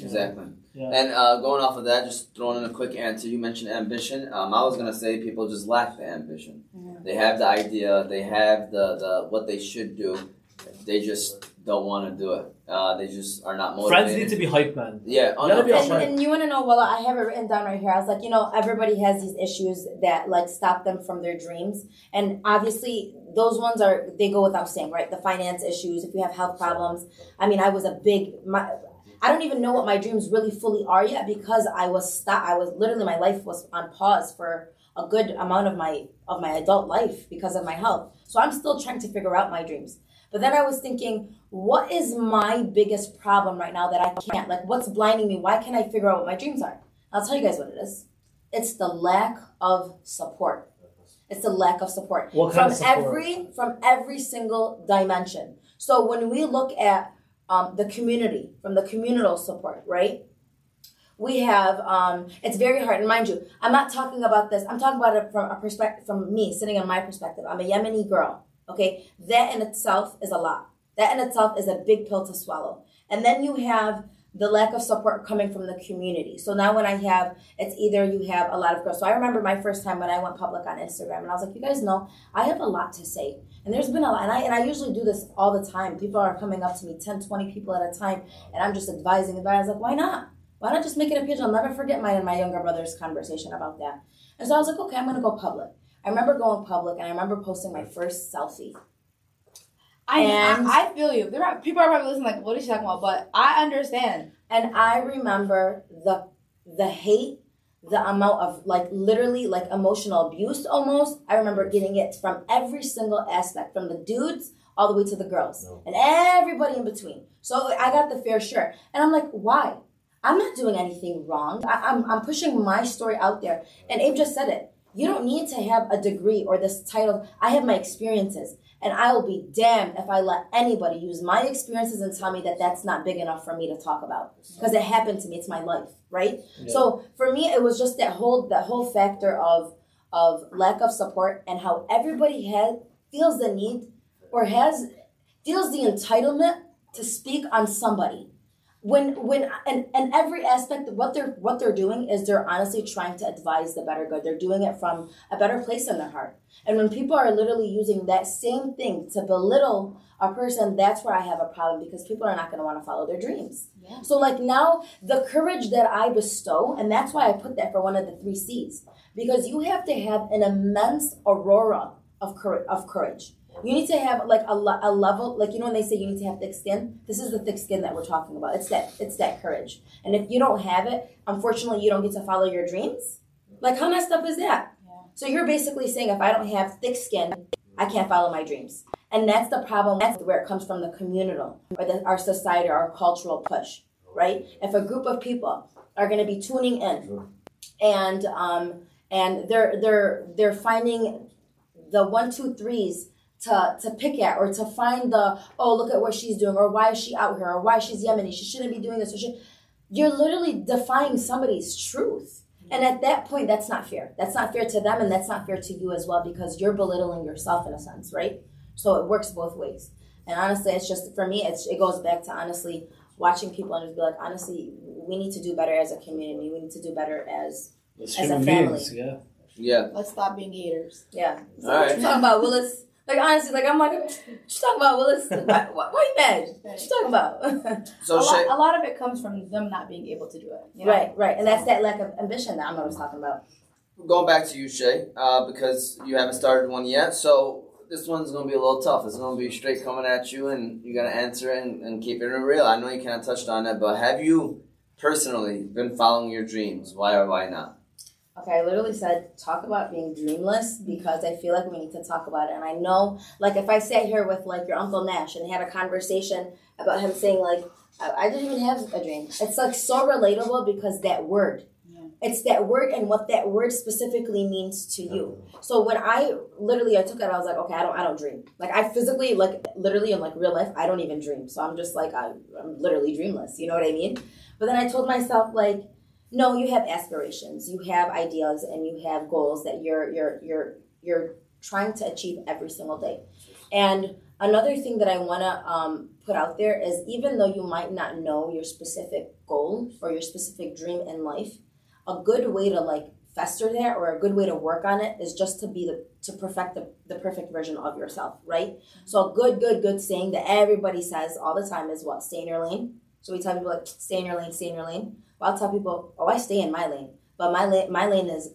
Exactly. Yeah. And going off of that, just throwing in a quick answer. You mentioned ambition. I was gonna say people just lack the ambition. Yeah. They have the idea. They have the what they should do. They just don't want to do it. They just are not motivated. Friends need to be hype, man. Yeah. And you want to know, well, I have it written down right here. I was like, you know, everybody has these issues that, like, stop them from their dreams. And obviously, those ones are, they go without saying, right? The finance issues, if you have health problems. I mean, I was a big, I don't even know what my dreams really fully are yet because I was stopped. I was literally, my life was on pause for a good amount of my adult life because of my health. So I'm still trying to figure out my dreams. But then I was thinking, what is my biggest problem right now that I can't? Like, what's blinding me? Why can't I figure out what my dreams are? I'll tell you guys what it is. It's the lack of support. It's the lack of support. What kind of support? From every single dimension. So when we look at the community, from the communal support, right? We have, it's very hard. And mind you, I'm not talking about this. I'm talking about it from a perspective, from me, sitting on my perspective. I'm a Yemeni girl. Okay, that in itself is a lot. That in itself is a big pill to swallow. And then you have the lack of support coming from the community. So now when I have, it's either you have a lot of girls. So I remember my first time when I went public on Instagram and I was like, you guys know, I have a lot to say. And there's been a lot, and I usually do this all the time. People are coming up to me, 10, 20 people at a time, and I'm just advising. I was like, why not? Why not just make it a page? I'll never forget mine and my younger brother's conversation about that. And so I was like, okay, I'm going to go public. I remember going public, and I remember posting my first selfie. I feel you. People are probably listening like, what is she talking about? But I understand. And I remember the hate, the amount of, like, literally, like, emotional abuse almost. I remember getting it from every single aspect, from the dudes all the way to the girls. No. And everybody in between. So I got the fair share. And I'm like, why? I'm not doing anything wrong. I'm pushing my story out there. And Abe just said it. You don't need to have a degree or this title. I have my experiences, and I will be damned if I let anybody use my experiences and tell me that that's not big enough for me to talk about because it happened to me. It's my life, right? Yeah. So for me, it was just that whole factor of lack of support and how everybody feels the need or feels the entitlement to speak on somebody. When every aspect of what they're doing is they're honestly trying to advise the better good. They're doing it from a better place in their heart. And when people are literally using that same thing to belittle a person, that's where I have a problem because people are not going to want to follow their dreams. Yeah. So like now, the courage that I bestow, and that's why I put that for one of the 3 C's, because you have to have an immense aurora of courage. You need to have like a level, like, you know when they say you need to have thick skin? This is the thick skin that we're talking about. It's that courage. And if you don't have it, unfortunately, you don't get to follow your dreams. Like, how messed up is that? Yeah. So you're basically saying if I don't have thick skin, I can't follow my dreams. And that's the problem. That's where it comes from, the communal or our society, our cultural push, right? If a group of people are going to be tuning in and they're finding the 1, 2, 3s to pick at or to find the, oh, look at what she's doing or why is she out here or why she's Yemeni, she shouldn't be doing this. Or you're literally defying somebody's truth. And at that point, that's not fair. That's not fair to them and that's not fair to you as well because you're belittling yourself in a sense, right? So it works both ways. And honestly, it's just, for me, it goes back to honestly watching people and just be like, honestly, we need to do better as a community. We need to do better as a family. Yeah. Yeah. Let's stop being haters. Yeah. So all right. What you talking about, Willis? Like, honestly, like, I'm like, what you talking about, Willis? Why are you mad? What you talking about? So a lot of it comes from them not being able to do it. You know? Right. And that's that lack of ambition that I'm always talking about. Going back to you, Shay, because you haven't started one yet. So this one's going to be a little tough. It's going to be straight coming at you, and you're going to answer it and keep it real. I know you kind of touched on it, but have you personally been following your dreams? Why or why not? Okay, I literally said, talk about being dreamless because I feel like we need to talk about it. And I know, like, if I sat here with, like, your Uncle Nash and had a conversation about him saying, like, I didn't even have a dream. It's, like, so relatable because that word. Yeah. It's that word and what that word specifically means to you. So when I took it, I was like, okay, I don't dream. Like, I physically, like, literally in, like, real life, I don't even dream. So I'm just, like, I'm literally dreamless. You know what I mean? But then I told myself, like, no, you have aspirations, you have ideas, and you have goals that you're trying to achieve every single day. And Another thing that I want to put out there is, even though you might not know your specific goal or your specific dream in life, a good way to like fester there, or a good way to work on it, is just to be to perfect the perfect version of yourself, right? So a good saying that everybody says all the time is what? Stay in your lane. So we tell people like, stay in your lane, stay in your lane. Well, I'll tell people, oh, I stay in my lane, but my lane is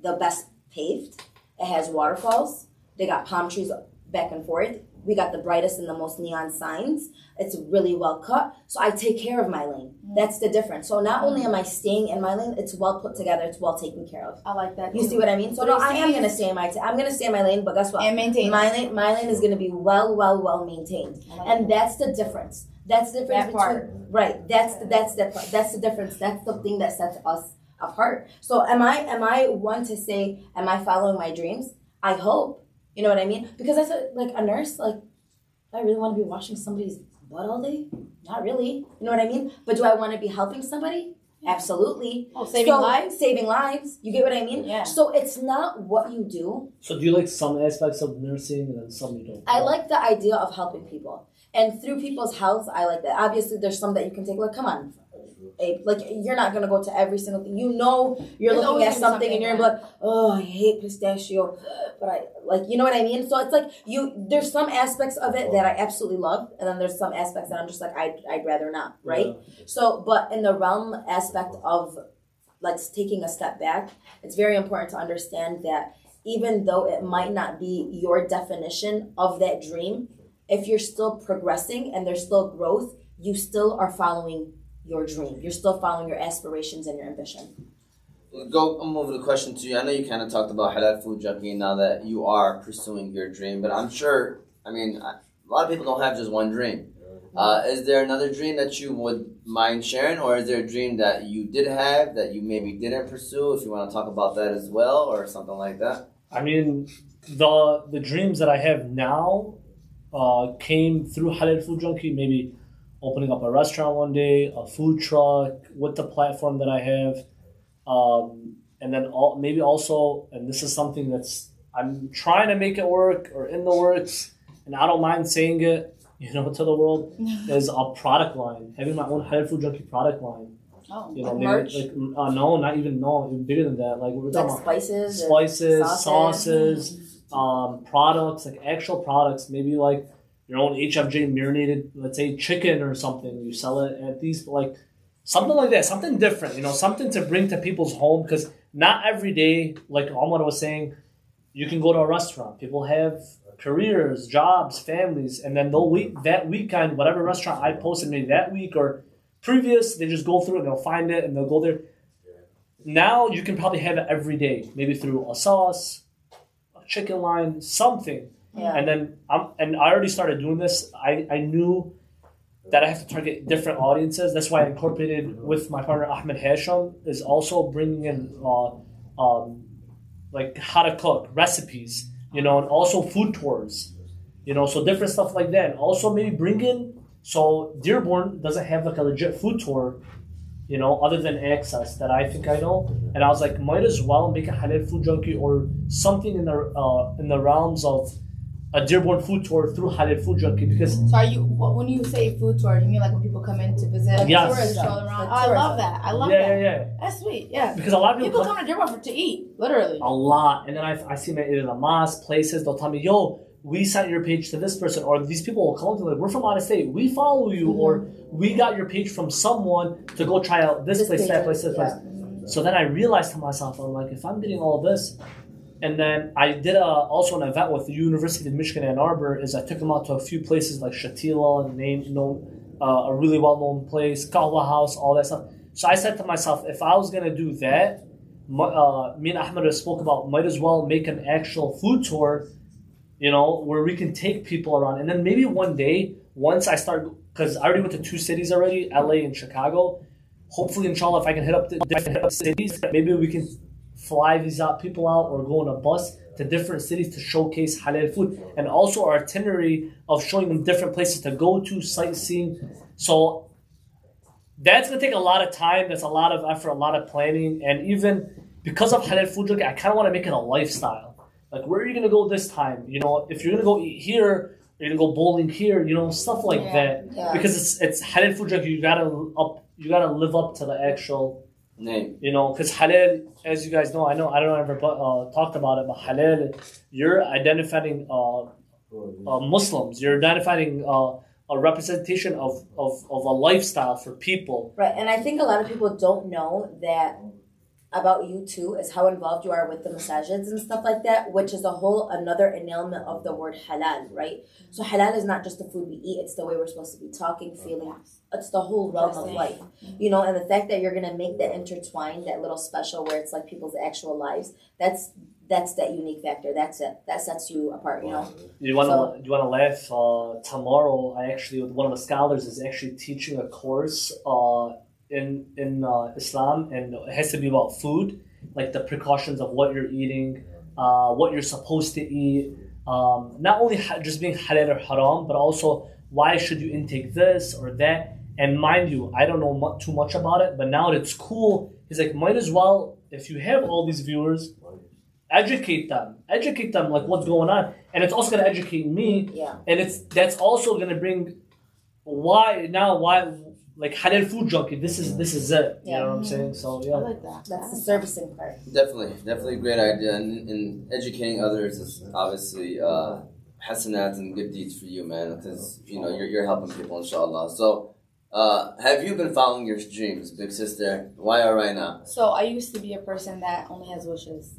the best paved. It has waterfalls. They got palm trees back and forth. We got the brightest and the most neon signs. It's really well cut. So I take care of my lane. Mm-hmm. That's the difference. So not only am I staying in my lane, it's well put together. It's well taken care of. I like that. You see what I mean? So no, I am going to stay in my lane, but guess what? And maintain. My lane is going to be well maintained. Like and that's the difference. That's the difference. Right. That's the difference. That's the thing that sets us apart. So am I one to say, am I following my dreams? I hope. You know what I mean? Because I said, like, a nurse, like, I really want to be washing somebody's butt all day? Not really. You know what I mean? But do I want to be helping somebody? Absolutely. Oh, saving lives? Saving lives. You get what I mean? Yeah. So it's not what you do. So do you like some aspects of nursing and then some you don't? I like the idea of helping people. And through people's health, I like that. Obviously, there's some that you can take. Like, come on. Like, you're not going to go to every single thing. You know, you're looking at something and you're like, oh, I hate pistachio, but I like, you know what I mean? So it's like, there's some aspects of it that I absolutely love, and then there's some aspects that I'm just like, I'd rather not, right? Yeah. So, but in the realm aspect of like taking a step back, it's very important to understand that even though it might not be your definition of that dream, if you're still progressing and there's still growth, you still are following your dream. You're still following your aspirations and your ambition. I'll move the question to you. I know you kind of talked about Halal Food Junkie now that you are pursuing your dream, but I'm sure, I mean, a lot of people don't have just one dream. Is there another dream that you would mind sharing, or is there a dream that you did have that you maybe didn't pursue, if you want to talk about that as well, or something like that? I mean, the dreams that I have now came through Halal Food Junkie, maybe opening up a restaurant one day, a food truck with the platform that I have. And then maybe also, and this is something that's, I'm trying to make it work or in the works, and I don't mind saying it, you know, to the world, is a product line, having my own Halal Food Junkie product line. Oh, you know, like maybe merch? Like, no, not even, no, even bigger than that. Like, we're talking like about spices, sauces, products, like actual products, maybe like your own HFJ marinated, let's say, chicken or something. You sell it at these, like, something like that, something different, you know, something to bring to people's home, because not every day, like Omar was saying, you can go to a restaurant. People have careers, jobs, families, and then they'll wait that weekend, whatever restaurant I posted maybe that week or previous, they just go through it, they'll find it, and they'll go there. Now you can probably have it every day, maybe through a sauce, a chicken line, something. Yeah. And then I already started doing this. I knew that I have to target different audiences. That's why I incorporated with my partner Ahmed Hasham, is also bringing in like how to cook recipes, you know, and also food tours, you know, so different stuff like that. And also maybe bring in, so Dearborn doesn't have like a legit food tour, you know, other than Access that I think I know. And I was like, might as well make a Halal Food Junkie or something in the realms of a Dearborn food tour through Halal Food Junkie, because. So are you? When you say food tour, you mean like when people come in to visit? Yes. Tourists all around. Oh, I love that. I love that. Yeah. That's sweet. Yeah. Because a lot of people come to Dearborn to eat, literally. A lot, and then I see them in the mosque places. They'll tell me, "Yo, we sent your page to this person," or these people will come to me like, "We're from out of state. We follow you," mm-hmm. or "We got your page from someone to go try out this place, that place, this place." Mm-hmm. So then I realized to myself, I'm like, if I'm getting all this. And then I did also an event with the University of Michigan, Ann Arbor, is I took them out to a few places like Shatila, a really well-known place, Kahwa House, all that stuff. So I said to myself, if I was going to do that, me and Ahmed spoke about, might as well make an actual food tour, you know, where we can take people around. And then maybe one day, once I start, because I already went to 2 cities already, LA and Chicago. Hopefully, inshallah, if I can hit up the different cities, maybe we can fly these people out or go on a bus to different cities to showcase halal food, and also our itinerary of showing them different places to go to, sightseeing. So that's going to take a lot of time. That's a lot of effort, a lot of planning. And even because of Halal Food Junkie, I kind of want to make it a lifestyle. Like, where are you going to go this time? You know, if you're going to go eat here, you're gonna go bowling here, you know, stuff like that. Yeah. Because it's Halal Food Junkie. You gotta live up to the actual name. You know, because Halal, as you guys know, I don't know if I ever talked about it, but Halal, you're identifying Muslims. You're identifying a representation of a lifestyle for people. Right, and I think a lot of people don't know that about you too is how involved you are with the masajids and stuff like that, which is a whole another enamel of the word halal, right? So halal is not just the food we eat, it's the way we're supposed to be talking, feeling. It's the whole realm of life, you know, and the fact that you're going to make that intertwine, that little special where it's like people's actual lives, that's that unique factor. That's it. That sets you apart, you know? You want to laugh? Tomorrow, I actually, with one of the scholars is actually teaching a course in Islam, and it has to be about food, like the precautions of what you're eating, what you're supposed to eat, not only just being halal or haram, but also why should you intake this or that. And mind you, I don't know too much about it, but now that it's cool, he's like, might as well, if you have all these viewers, educate them like what's going on. And it's also going to educate me, and that's also going to bring why like Halal Food Junkie, this is it. Yeah. You know what I'm saying? So yeah, I like that. That's the servicing part. Definitely a great idea. And educating others is obviously hasanats and good deeds for you, man. Because you know you're helping people, inshallah. So, have you been following your dreams, big sister? Why or why not? So I used to be a person that only has wishes.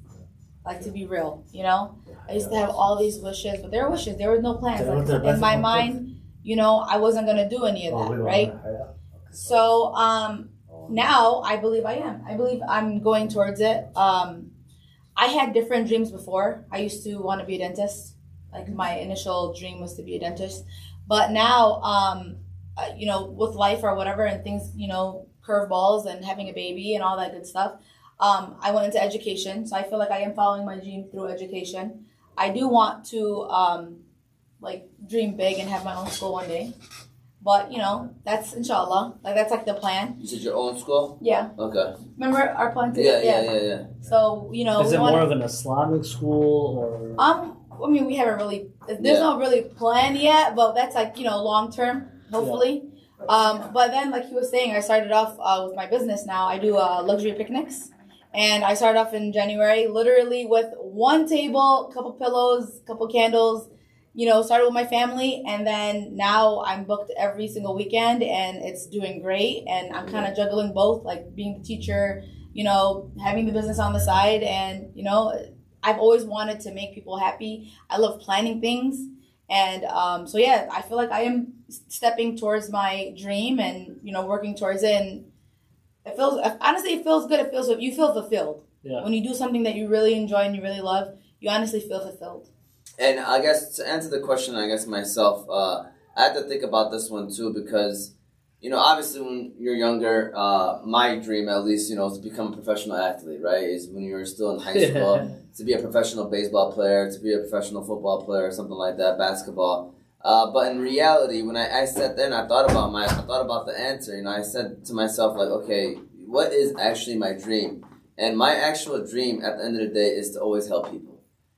Like, to be real, you know. I used to have all these wishes, but they were wishes. There was no plans. Like, in my mind, you know, I wasn't gonna do any of that, right? So now I believe I am. I believe I'm going towards it. I had different dreams before. I used to want to be a dentist. Like, my initial dream was to be a dentist. But now, you know, with life or whatever and things, you know, curveballs and having a baby and all that good stuff, I went into education. So I feel like I am following my dream through education. I do want to, like, dream big and have my own school one day. But, you know, that's inshallah. Like, that's like the plan. You said your own school? Yeah. Okay. Remember our plan? Yeah. So, you know. Is it more of an Islamic school or? I mean, we haven't really, there's no really plan yet, but that's like, you know, long term, hopefully. Yeah. But then, like he was saying, I started off with my business now. I do luxury picnics. And I started off in January, literally with one table, couple pillows, couple candles. You know, started with my family, and then now I'm booked every single weekend, and it's doing great. And I'm kind of juggling both, like being the teacher, you know, having the business on the side. And, you know, I've always wanted to make people happy. I love planning things. And so, yeah, I feel like I am stepping towards my dream and, you know, working towards it. And it feels, honestly, it feels good. It feels, you feel fulfilled. Yeah. When you do something that you really enjoy and you really love, you honestly feel fulfilled. And I guess to answer the question, I guess myself, I had to think about this one too, because, you know, obviously when you're younger, my dream at least, you know, is to become a professional athlete, right? Is when you were still in high school, to be a professional baseball player, to be a professional football player, something like that, basketball. But in reality, when I sat there and I thought about the answer, you know, I said to myself, like, okay, what is actually my dream? And my actual dream at the end of the day is to always help people.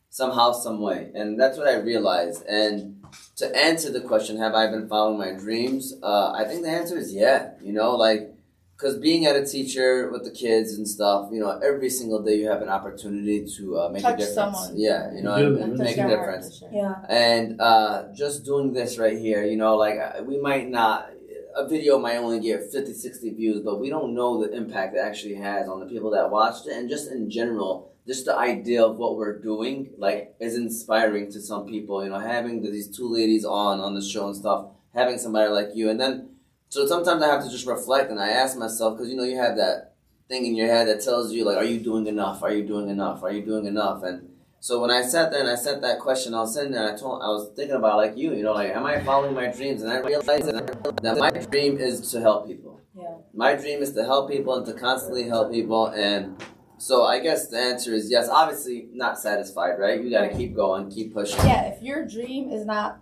Somehow, some way. And that's what I realized. And to answer the question, have I been following my dreams? I think the answer is yeah. You know, like, because being at a teacher with the kids and stuff, you know, every single day you have an opportunity to make touch a difference. Someone. Yeah, you know, and make a difference. Sure. Yeah. And just doing this right here, you know, like, we might not, a video might only get 50, 60 views, but we don't know the impact it actually has on the people that watched it. And just in general, just the idea of what we're doing, like, is inspiring to some people. You know, having these two ladies on the show and stuff, having somebody like you. And then, so sometimes I have to just reflect, and I ask myself, because, you know, you have that thing in your head that tells you, like, are you doing enough? Are you doing enough? Are you doing enough? And so when I sat there and I sent that question, I was sitting there and I was thinking about, like, you know, like, am I following my dreams? And I realized that my dream is to help people. Yeah. My dream is to help people and to constantly help people. And so I guess the answer is yes. Obviously, not satisfied, right? You got to keep going, keep pushing. Yeah, if your dream is not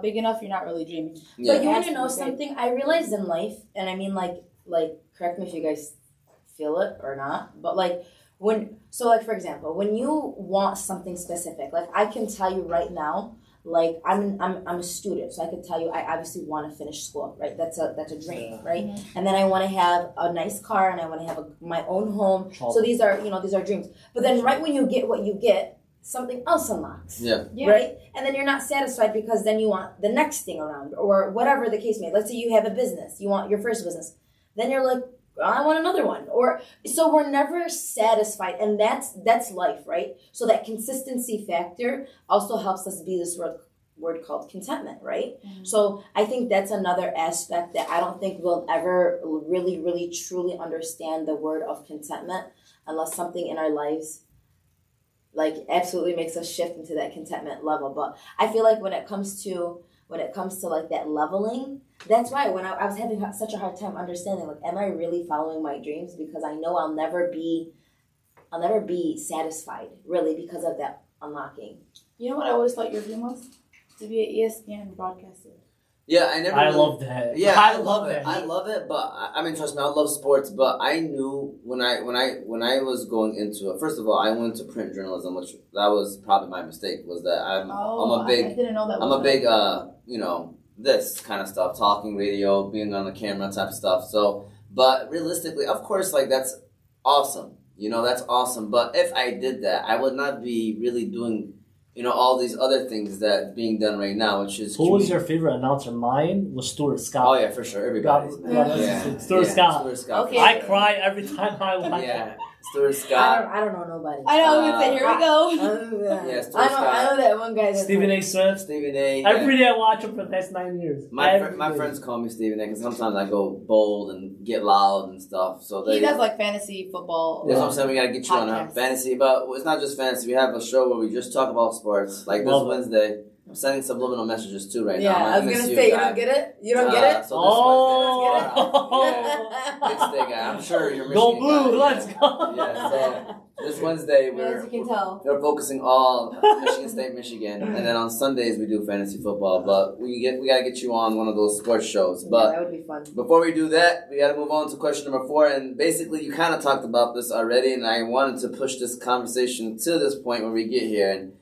big enough, you're not really dreaming. Yeah. So you want to know something? I realized in life, and I mean, like, correct me if you guys feel it or not, but, like, when, so, like, for example, when you want something specific, like, I can tell you right now, Like I'm a student, so I could tell you I obviously want to finish school, right? That's a dream, right? Mm-hmm. And then I want to have a nice car, and I want to have my own home. Oh. So these are dreams. But then right when you get what you get, something else unlocks, yeah. right? And then you're not satisfied because then you want the next thing around or whatever the case may be. Let's say you have a business, you want your first business, then you're like, I want another one. Or so we're never satisfied, and that's life, right? So that consistency factor also helps us be this word called contentment, right? Mm-hmm. So I think that's another aspect that I don't think we'll ever really, really, truly understand the word of contentment unless something in our lives like absolutely makes us shift into that contentment level. But I feel like when it comes to like that leveling, that's why when I was having such a hard time understanding, like, am I really following my dreams? Because I know I'll never be satisfied, really, because of that unlocking. You know what I always thought your dream was? To be an ESPN broadcaster. Yeah, I love that. Yeah, I love it. I love it, but I mean, trust me, I love sports. But I knew when I was going into it. First of all, I went to print journalism, which that was probably my mistake. Was that this kind of stuff, talking radio, being on the camera type of stuff. So, but realistically, of course, like that's awesome. You know, that's awesome. But if I did that, I would not be really doing, you know, all these other things that being done right now, which is... Who was your favorite announcer? Mine was Stuart Scott. Oh, yeah, for sure. Everybody. Yeah. Stuart Scott. Okay. I cry every time I watch it. Stuart Scott. I don't know nobody. I know. I'm going to say, here we go. Stuart Scott. I know that one guy. Stephen A. Swift. Stephen A. Yeah. Every day I watch him for the past 9 years. My friends call me Stephen A. because sometimes I go bold and get loud and stuff. So he does like fantasy football. That's what I'm saying. We got to get you on a fantasy. But it's not just fantasy. We have a show where we just talk about sports. Like this Wednesday. I'm sending subliminal messages too right now. I was going to say, you don't get it? You don't get it? So this Wednesday, I'm sure you're missing it. Go blue, let's go. Yeah, so this Wednesday, we're focusing all Michigan State, Michigan. And then on Sundays, we do fantasy football. But we got to get you on one of those sports shows. But that would be fun. Before we do that, we got to move on to question number 4. And basically, you kind of talked about this already. And I wanted to push this conversation to this point when we get here. And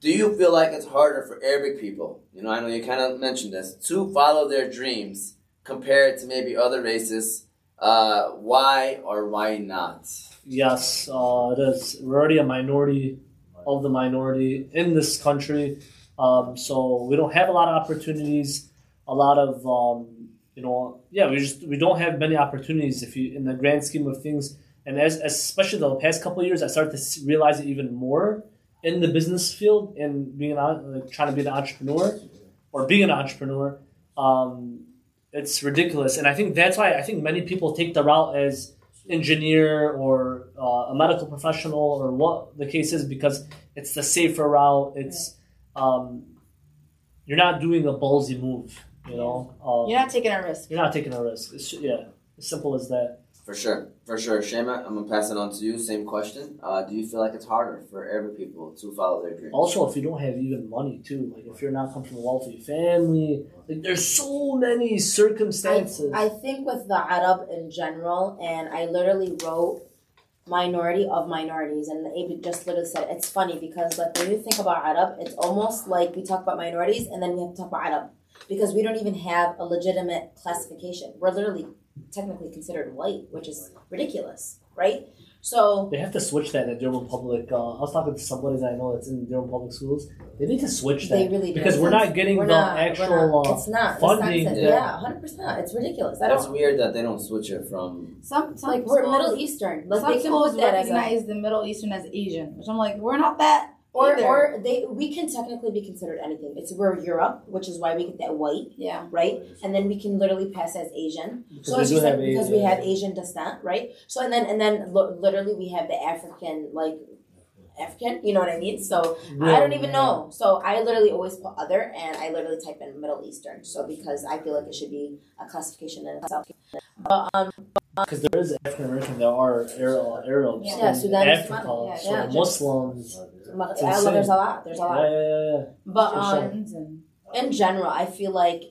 do you feel like it's harder for Arabic people, you know, I know you kind of mentioned this, to follow their dreams compared to maybe other races? Why or why not? Yes, it is. We're already a minority of the minority in this country. So we don't have a lot of opportunities, a lot of, we don't have many opportunities in the grand scheme of things. And especially the past couple of years, I started to realize it even more. In the business field and being an entrepreneur, it's ridiculous. And I think that's why I think many people take the route as engineer or a medical professional or what the case is, because it's the safer route. It's you're not doing a ballsy move, you know. You're not taking a risk. It's simple as that. For sure. Shema, I'm going to pass it on to you. Same question. Do you feel like it's harder for Arabic people to follow their dreams? Also, if you don't have even money, too. Like, if you're not coming from a wealthy family. Like, there's so many circumstances. I think with the Arab in general, and I literally wrote minority of minorities, and the AP just literally said, it's funny because, like, when you think about Arab, it's almost like we talk about minorities, and then we have to talk about Arab. Because we don't even have a legitimate classification. We're literally technically considered white, which is ridiculous, right? So they have to switch that in the Dearborn Public. I was talking to somebody that I know that's in the Dearborn Public Schools. They need to switch that. They really do. Because we're not getting the actual funding. Yeah, 100%. It's ridiculous. That's weird that they don't switch it from... Some like, we're Middle Eastern. Some schools recognize the Middle Eastern as Asian, which I'm like, we're not that... We can technically be considered anything. We're Europe, which is why we get that white, right? And then we can literally pass as Asian. Because we have Asian descent, right? So and then literally we have the African, you know what I mean? So I don't even know. So I literally always put other, and I literally type in Middle Eastern. So because I feel like it should be a classification in itself. Because there is African American, there are Arabs, Sudan, Africa, Muslims. There's a lot. But in general, I feel like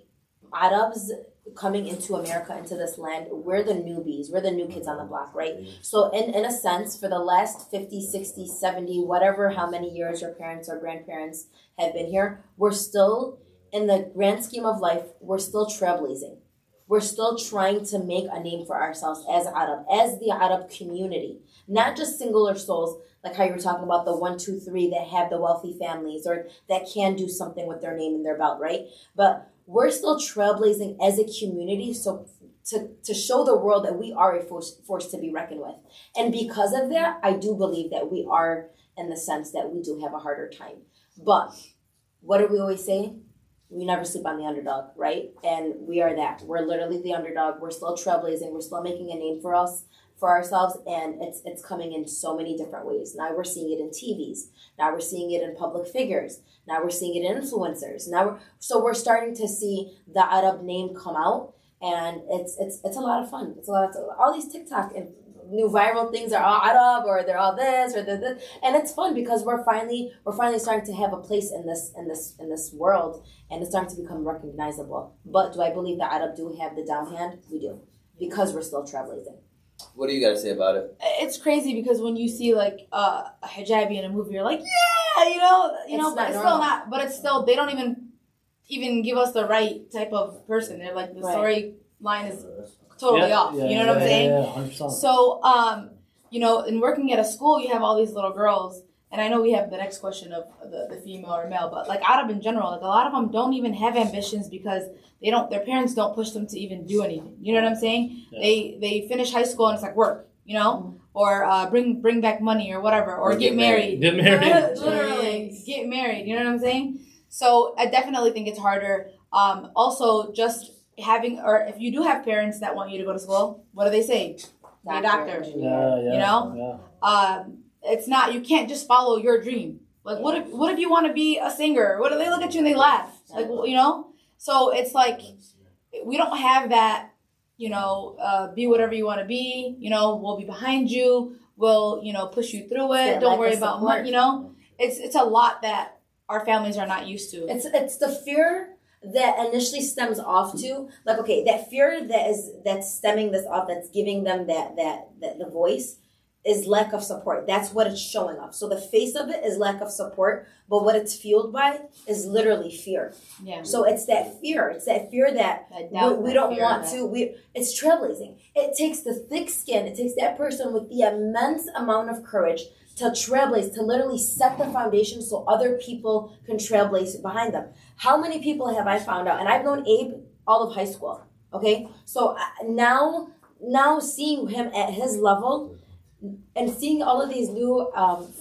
Arabs coming into America, into this land, we're the newbies. We're the new kids on the block, right? So in a sense, for the last 50, 60, 70, whatever, how many years your parents or grandparents have been here, we're still, in the grand scheme of life, we're still trailblazing. We're still trying to make a name for ourselves as Arab, as the Arab community. Not just singular souls, like how you were talking about the 1, 2, 3 that have the wealthy families or that can do something with their name in their belt, right? But we're still trailblazing as a community, so to show the world that we are a force to be reckoned with. And because of that, I do believe that we are, in the sense that we do have a harder time. But what do we always say? We never sleep on the underdog, right? And we are that. We're literally the underdog. We're still trailblazing. We're still making a name for us, for ourselves, and it's coming in so many different ways. Now we're seeing it in TVs. Now we're seeing it in public figures. Now we're seeing it in influencers. So we're starting to see the Arab name come out, and it's a lot of fun. It's a lot of, all these TikTok and new viral things are all Arab, or they're all this, or they're this, and it's fun because we're finally starting to have a place in this world, and it's starting to become recognizable. But do I believe that Arab do have the downhand? We do, because we're still trailblazing. What do you got to say about it? It's crazy because when you see like a hijabi in a movie, you're like, yeah, you know, but it's normal. They don't even give us the right type of person. They're like, the right storyline is totally off. Yeah, you know what I'm saying? Yeah, 100%. So, in working at a school, you have all these little girls, and I know we have the next question of the female or male, but like Arab in general, like a lot of them don't even have ambitions because their parents don't push them to even do anything. You know what I'm saying? Yeah. They finish high school and it's like work, or bring back money or whatever, or get married. Get married. Literally, get married. You know what I'm saying? So I definitely think it's harder. Also, just having, or if you do have parents that want you to go to school, what do they say? Be a doctor. It's not, you can't just follow your dream. Like, what if you want to be a singer? What do they look at you and they laugh? Like, So it's like, we don't have that, be whatever you want to be, we'll be behind you, we'll, push you through it, yeah, don't worry about what, It's a lot that our families are not used to. It's the fear that initially stems off to, like, okay, that fear that's stemming this off, that's giving them that the voice, is lack of support. That's what it's showing up. So the face of it is lack of support, but what it's fueled by is literally fear. Yeah. So it's that fear. It's that fear that we don't want to. It's trailblazing. It takes the thick skin. It takes that person with the immense amount of courage to trailblaze, to literally set the foundation so other people can trailblaze behind them. How many people have I found out? And I've known Abe all of high school, okay? So now seeing him at his level, and seeing all of these new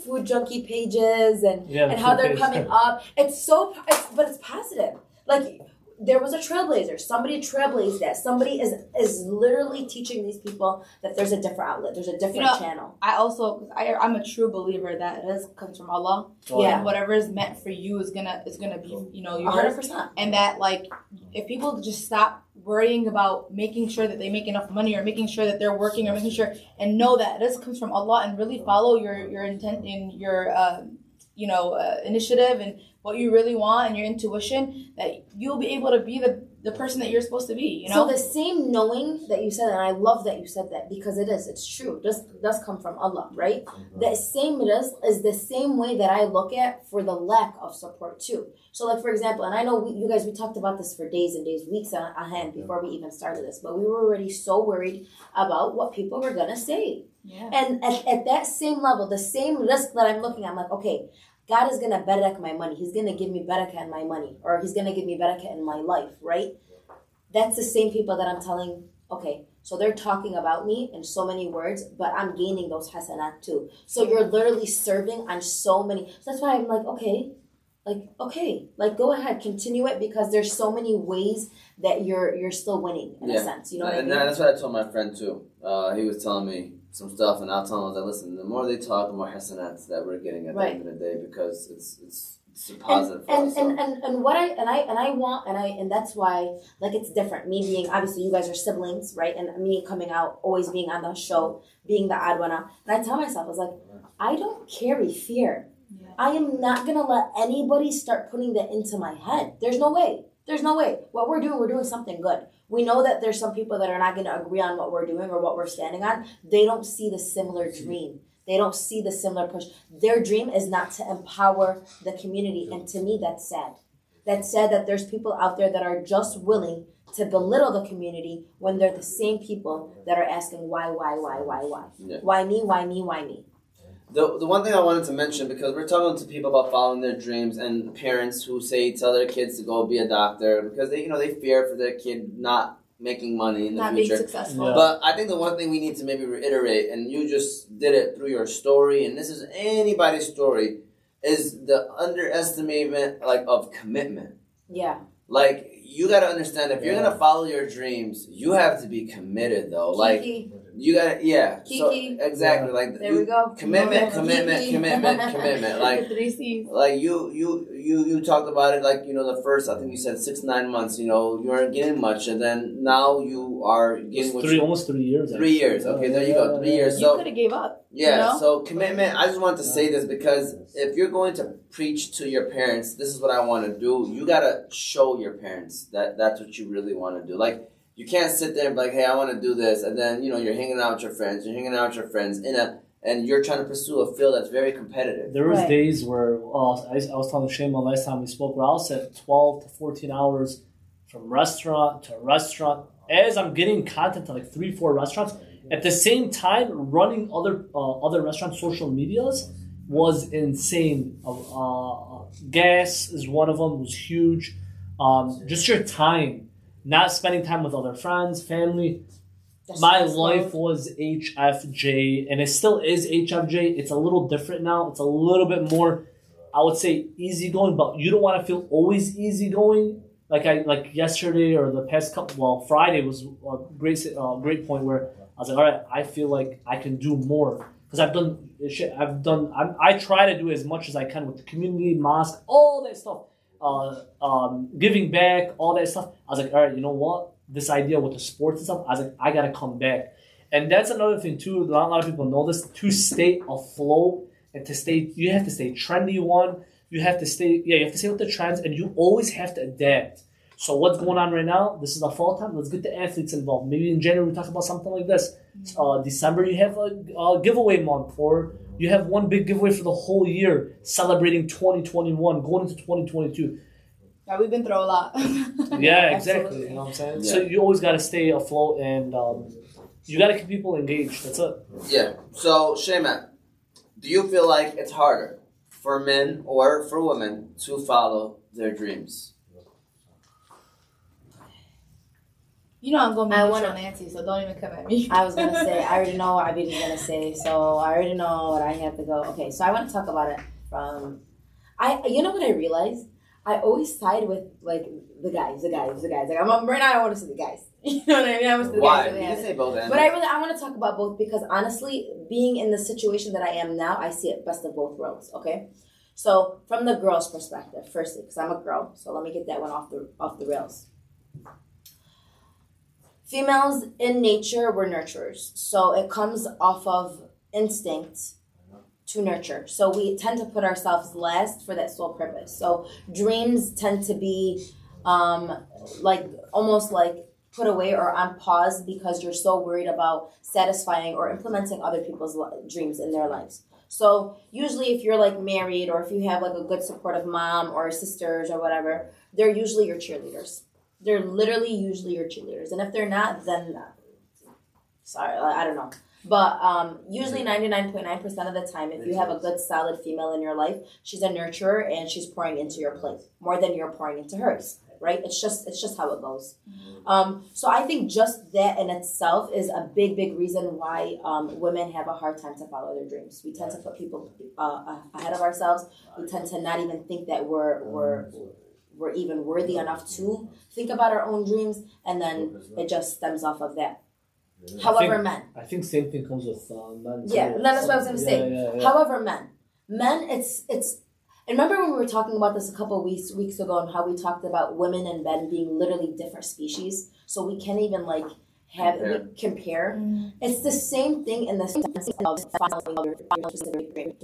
food junkie pages and how they're coming up, but it's positive. Like, there was a trailblazer. Somebody trailblazed that. Somebody is literally teaching these people that there's a different outlet. There's a different channel. I also, I'm a true believer that it comes from Allah. Oh, yeah. And whatever is meant for you is gonna be, yours. 100%. And that, like, if people just stop worrying about making sure that they make enough money or making sure that they're working or making sure, and know that this comes from Allah, and really follow your intent and your initiative and what you really want and your intuition, that you'll be able to be the person that you're supposed to be, So the same knowing that you said, and I love that you said that, because it's true. This does come from Allah, right? Mm-hmm. That same risk is the same way that I look at for the lack of support too. So, like, for example, and I know you guys, we talked about this for days and days, weeks ahead before we even started this, but we were already so worried about what people were going to say. Yeah. And at that same level, the same risk that I'm looking at, I'm like, okay, God is going to barakah my money. He's going to give me barakah in my money, or he's going to give me barakah in my life, right? That's the same people that I'm telling, okay, so they're talking about me in so many words, but I'm gaining those hasanat too. So you're literally serving on so many. So that's why I'm like, okay, go ahead, continue it, because there's so many ways that you're still winning in a sense. You know what I mean? That's what I told my friend too. He was telling me some stuff, and I'll tell them, I was like, listen, the more they talk, the more hasanats that we're getting at the end of the day, because it's a positive. And that's why, like, it's different. Me being, obviously you guys are siblings, right? And me coming out, always being on the show, being the odd one out. And I tell myself, I was like, I don't carry fear. Yeah. I am not gonna let anybody start putting that into my head. There's no way. What we're doing something good. we know that there's some people that are not going to agree on what we're doing or what we're standing on. They don't see the similar dream. They don't see the similar push. Their dream is not to empower the community. And to me, that's sad. That's sad that there's people out there that are just willing to belittle the community when they're the same people that are asking why? Yeah. Why me? The one thing I wanted to mention, because we're talking to people about following their dreams and parents who say tell their kids to go be a doctor because they fear for their kid not making money in the future. Not being successful. Yeah. But I think the one thing we need to maybe reiterate, and you just did it through your story, and this is anybody's story, is the underestimation of commitment. Yeah. You got to understand, if you're going to follow your dreams, you have to be committed, though. Kiki. You got to, yeah. Kiki. So, exactly. There we go. Commitment. Like, 3 C's. You talked about it, the first, I think you said 6-9 months, you weren't getting much. And then now you are getting much. Almost 3 years. 3 years. Okay, there you go. 3 years. So, you could have gave up. Yeah, so commitment. I just wanted to say this because if you're going to preach to your parents, this is what I want to do. You got to show your parents that that's what you really want to do. You can't sit there and be like, hey, I want to do this. And then, you're hanging out with your friends. And you're trying to pursue a field that's very competitive. There was days where I was talking to Shema last time we spoke, where I was at 12 to 14 hours from restaurant to restaurant. As I'm getting content to 3-4 restaurants, at the same time running other restaurant social medias was insane. Gas is one of them, was huge. Just your time, not spending time with other friends, family. My life was HFJ, and it still is HFJ. It's a little different now. It's a little bit more, I would say, easygoing, but you don't want to feel always easygoing. Like yesterday or the past Friday was a great point where I was like, all right, I feel like I can do more because I try to do as much as I can with the community, mosque, all that stuff, giving back, all that stuff. I was like, all right, you know what? This idea with the sports and stuff, I was like, I got to come back. And that's another thing too, a lot of people know this, to stay afloat and you have to stay trendy one, you have to stay with the trends, and you always have to adapt. So what's going on right now? This is the fall time. Let's get the athletes involved. Maybe in January we talk about something like this. December you have a giveaway month, or you have one big giveaway for the whole year, celebrating 2021, going into 2022. Yeah, we've been through a lot. Yeah, exactly. You know what I'm saying? Yeah. So you always got to stay afloat, and you got to keep people engaged. That's it. Yeah. So, Shay Matt, do you feel like it's harder for men or for women to follow their dreams? I'm going to be neutral, Nancy, so don't even come at me. I was going to say, I already know what Abid is going to say, so I already know what I have to go. Okay, so I want to talk about it from... You know what I realized? I always side with the guys. Right now I want to see the guys. You know what I mean? I want to see the guys. Why? You can say both ends. But I want to talk about both because honestly, being in the situation that I am now, I see it best of both worlds. Okay, so from the girl's perspective, firstly, because I'm a girl, so let me get that one off the rails. Females in nature were nurturers, so it comes off of instinct. To nurture. So we tend to put ourselves last for that sole purpose. So dreams tend to be almost put away or on pause because you're so worried about satisfying or implementing other people's dreams in their lives. So usually if you're married or if you have a good supportive mom or sisters or whatever, they're usually your cheerleaders. They're literally usually your cheerleaders. And if they're not, then sorry, I don't know. But usually 99.9% of the time, if you have a good, solid female in your life, she's a nurturer and she's pouring into your plate more than you're pouring into hers, right? It's just how it goes. So I think just that in itself is a big, big reason why women have a hard time to follow their dreams. We tend to put people ahead of ourselves. We tend to not even think that we're even worthy enough to think about our own dreams, and then it just stems off of that. However, men. I think same thing comes with men. Yeah, that's what I was going to say. Yeah. However, men, it's. And remember when we were talking about this a couple of weeks ago, and how we talked about women and men being literally different species, so we can't even compare. Mm-hmm. It's the same thing in the sense of following your dreams.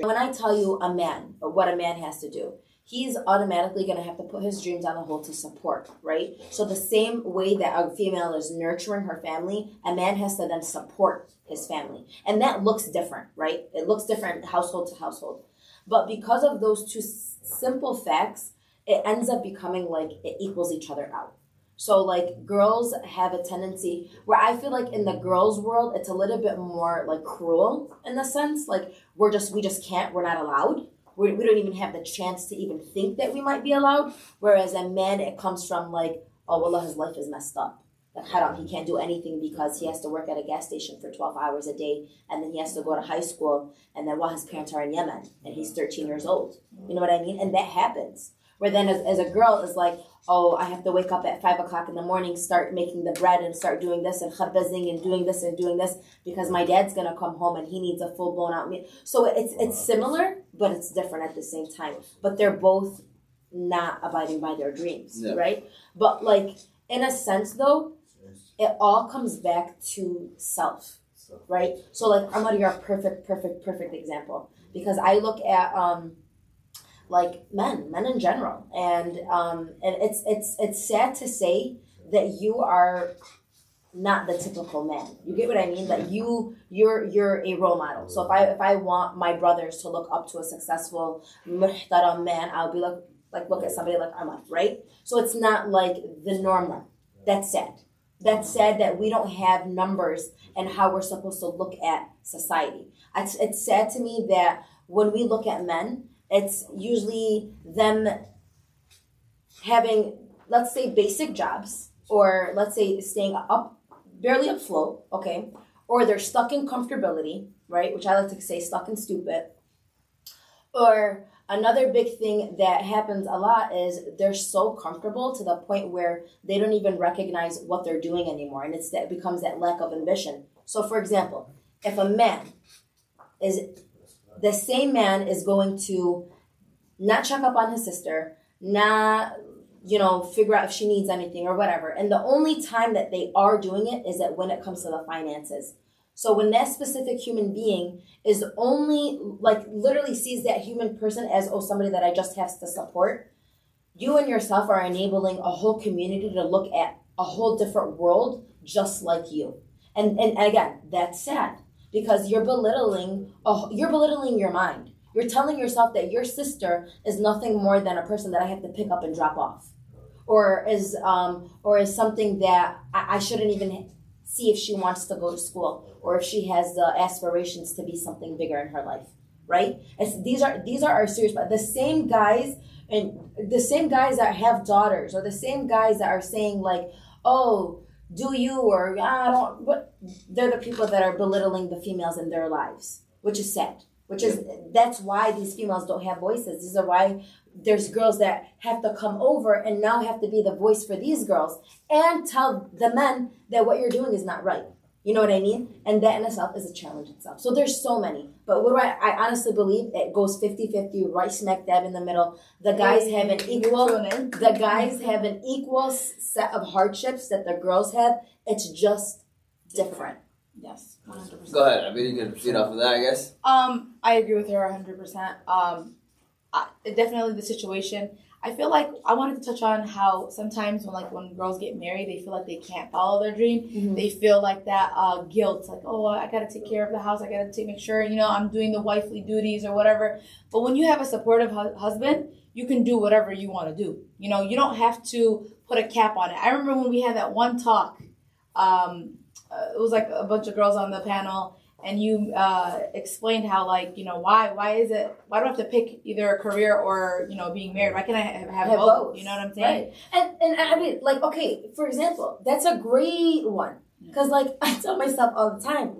When I tell you a man, what a man has to do, he's automatically going to have to put his dreams on the hold to support, right? So the same way that a female is nurturing her family, a man has to then support his family. And that looks different, right? It looks different household to household. But because of those two simple facts, it ends up becoming like it equals each other out. So, like, girls have a tendency where I feel like in the girls' world, it's a little bit more, like, cruel in the sense. Like, we just can't. We're not allowed. We don't even have the chance to even think that we might be allowed. Whereas a man, it comes from, like, oh, wallah, his life is messed up. Like, haram, he can't do anything because he has to work at a gas station for 12 hours a day. And then he has to go to high school. And then, well, his parents are in Yemen. And he's 13 years old. You know what I mean? And that happens. Where then as a girl, it's like, oh, I have to wake up at 5 o'clock in the morning, start making the bread and start doing this and khabbazing and doing this and doing this because my dad's going to come home and he needs a full-blown out meal. So it's similar, but it's different at the same time. But they're both not abiding by their dreams, yeah. Right? But, like, in a sense, though, it all comes back to self, right? So, like, I'm going to give you a perfect example because I look at... like men in general, and it's sad to say that you are not the typical man. You get what I mean? That you're a role model. So if I want my brothers to look up to a successful muhtaram man, I'll be like look at somebody like Ahmed, right? So it's not like the normal. That's sad. That's sad that we don't have numbers and how we're supposed to look at society. It's sad to me that when we look at men. It's usually them having, let's say, basic jobs, or let's say staying up, barely afloat, okay? Or they're stuck in comfortability, right? Which I like to say stuck in stupid. Or another big thing that happens a lot is they're so comfortable to the point where they don't even recognize what they're doing anymore. And it becomes that lack of ambition. So, for example, if a man is... The same man is going to not check up on his sister, not, figure out if she needs anything or whatever. And the only time that they are doing it is that when it comes to the finances. So when that specific human being is only, like, literally sees that human person as, oh, somebody that I just have to support, you and yourself are enabling a whole community to look at a whole different world just like you. And again, that's sad. Because you're belittling your mind. You're telling yourself that your sister is nothing more than a person that I have to pick up and drop off, or is something that I shouldn't even see if she wants to go to school or if she has the aspirations to be something bigger in her life, right? These are our serious. But the same guys that have daughters, or the same guys that are saying like, oh. Do you or I don't? But they're the people that are belittling the females in their lives, which is sad. That's why these females don't have voices. These are why there's girls that have to come over and now have to be the voice for these girls and tell the men that what you're doing is not right. You know what I mean? And that in itself is a challenge itself. So there's so many. But what do I honestly believe it goes 50-50, right smack dab in the middle. The guys have an equal set of hardships that the girls have. It's just different. Yes. 100%. Go ahead. I mean, you can feed off of that, I guess. I agree with her 100%. Definitely the situation. I feel like I wanted to touch on how sometimes when girls get married, they feel like they can't follow their dream. Mm-hmm. They feel like that guilt, like, oh, I got to take care of the house. I got to make sure, I'm doing the wifely duties or whatever. But when you have a supportive husband, you can do whatever you want to do. You don't have to put a cap on it. I remember when we had that one talk, it was like a bunch of girls on the panel. And you explained how, why do I have to pick either a career or, being married? Why can't I have both? You know what I'm saying? Right. And I mean, okay, for example, that's a great one. Because, I tell myself all the time,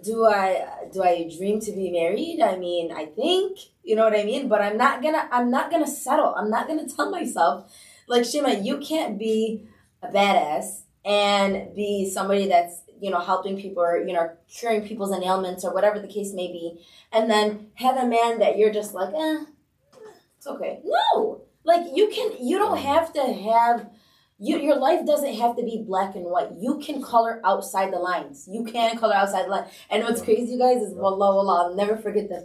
do I dream to be married? I mean, I think, you know what I mean? But I'm not gonna settle. I'm not going to tell myself, Shema, you can't be a badass and be somebody that's, helping people or, curing people's ailments or whatever the case may be. And then have a man that you're just like, it's okay. No, you don't have to have, your life doesn't have to be black and white. You can color outside the lines. You can color outside the lines. And what's crazy, you guys, is wallah, I'll never forget this.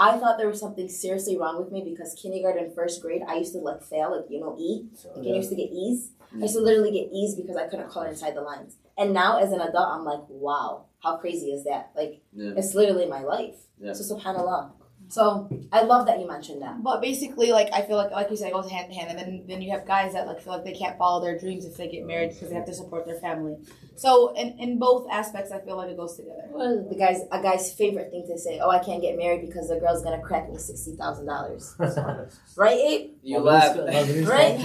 I thought there was something seriously wrong with me because kindergarten, first grade, I used to like fail, like, you know, E. Like, I used to get E's. I used to literally get E's because I couldn't color inside the lines. And now as an adult, I'm like, wow, how crazy is that? Like, it's literally my life. Yeah. So subhanAllah. So I love that you mentioned that. But basically, like, I feel like you said, it goes hand in hand. And then you have guys that like feel like they can't follow their dreams if they get married because they have to support their family. So in both aspects, I feel like it goes together. Well, a guy's favorite thing to say, oh, I can't get married because the girl's gonna crack me $60,000. Right, Abe? You laugh. Right? Right?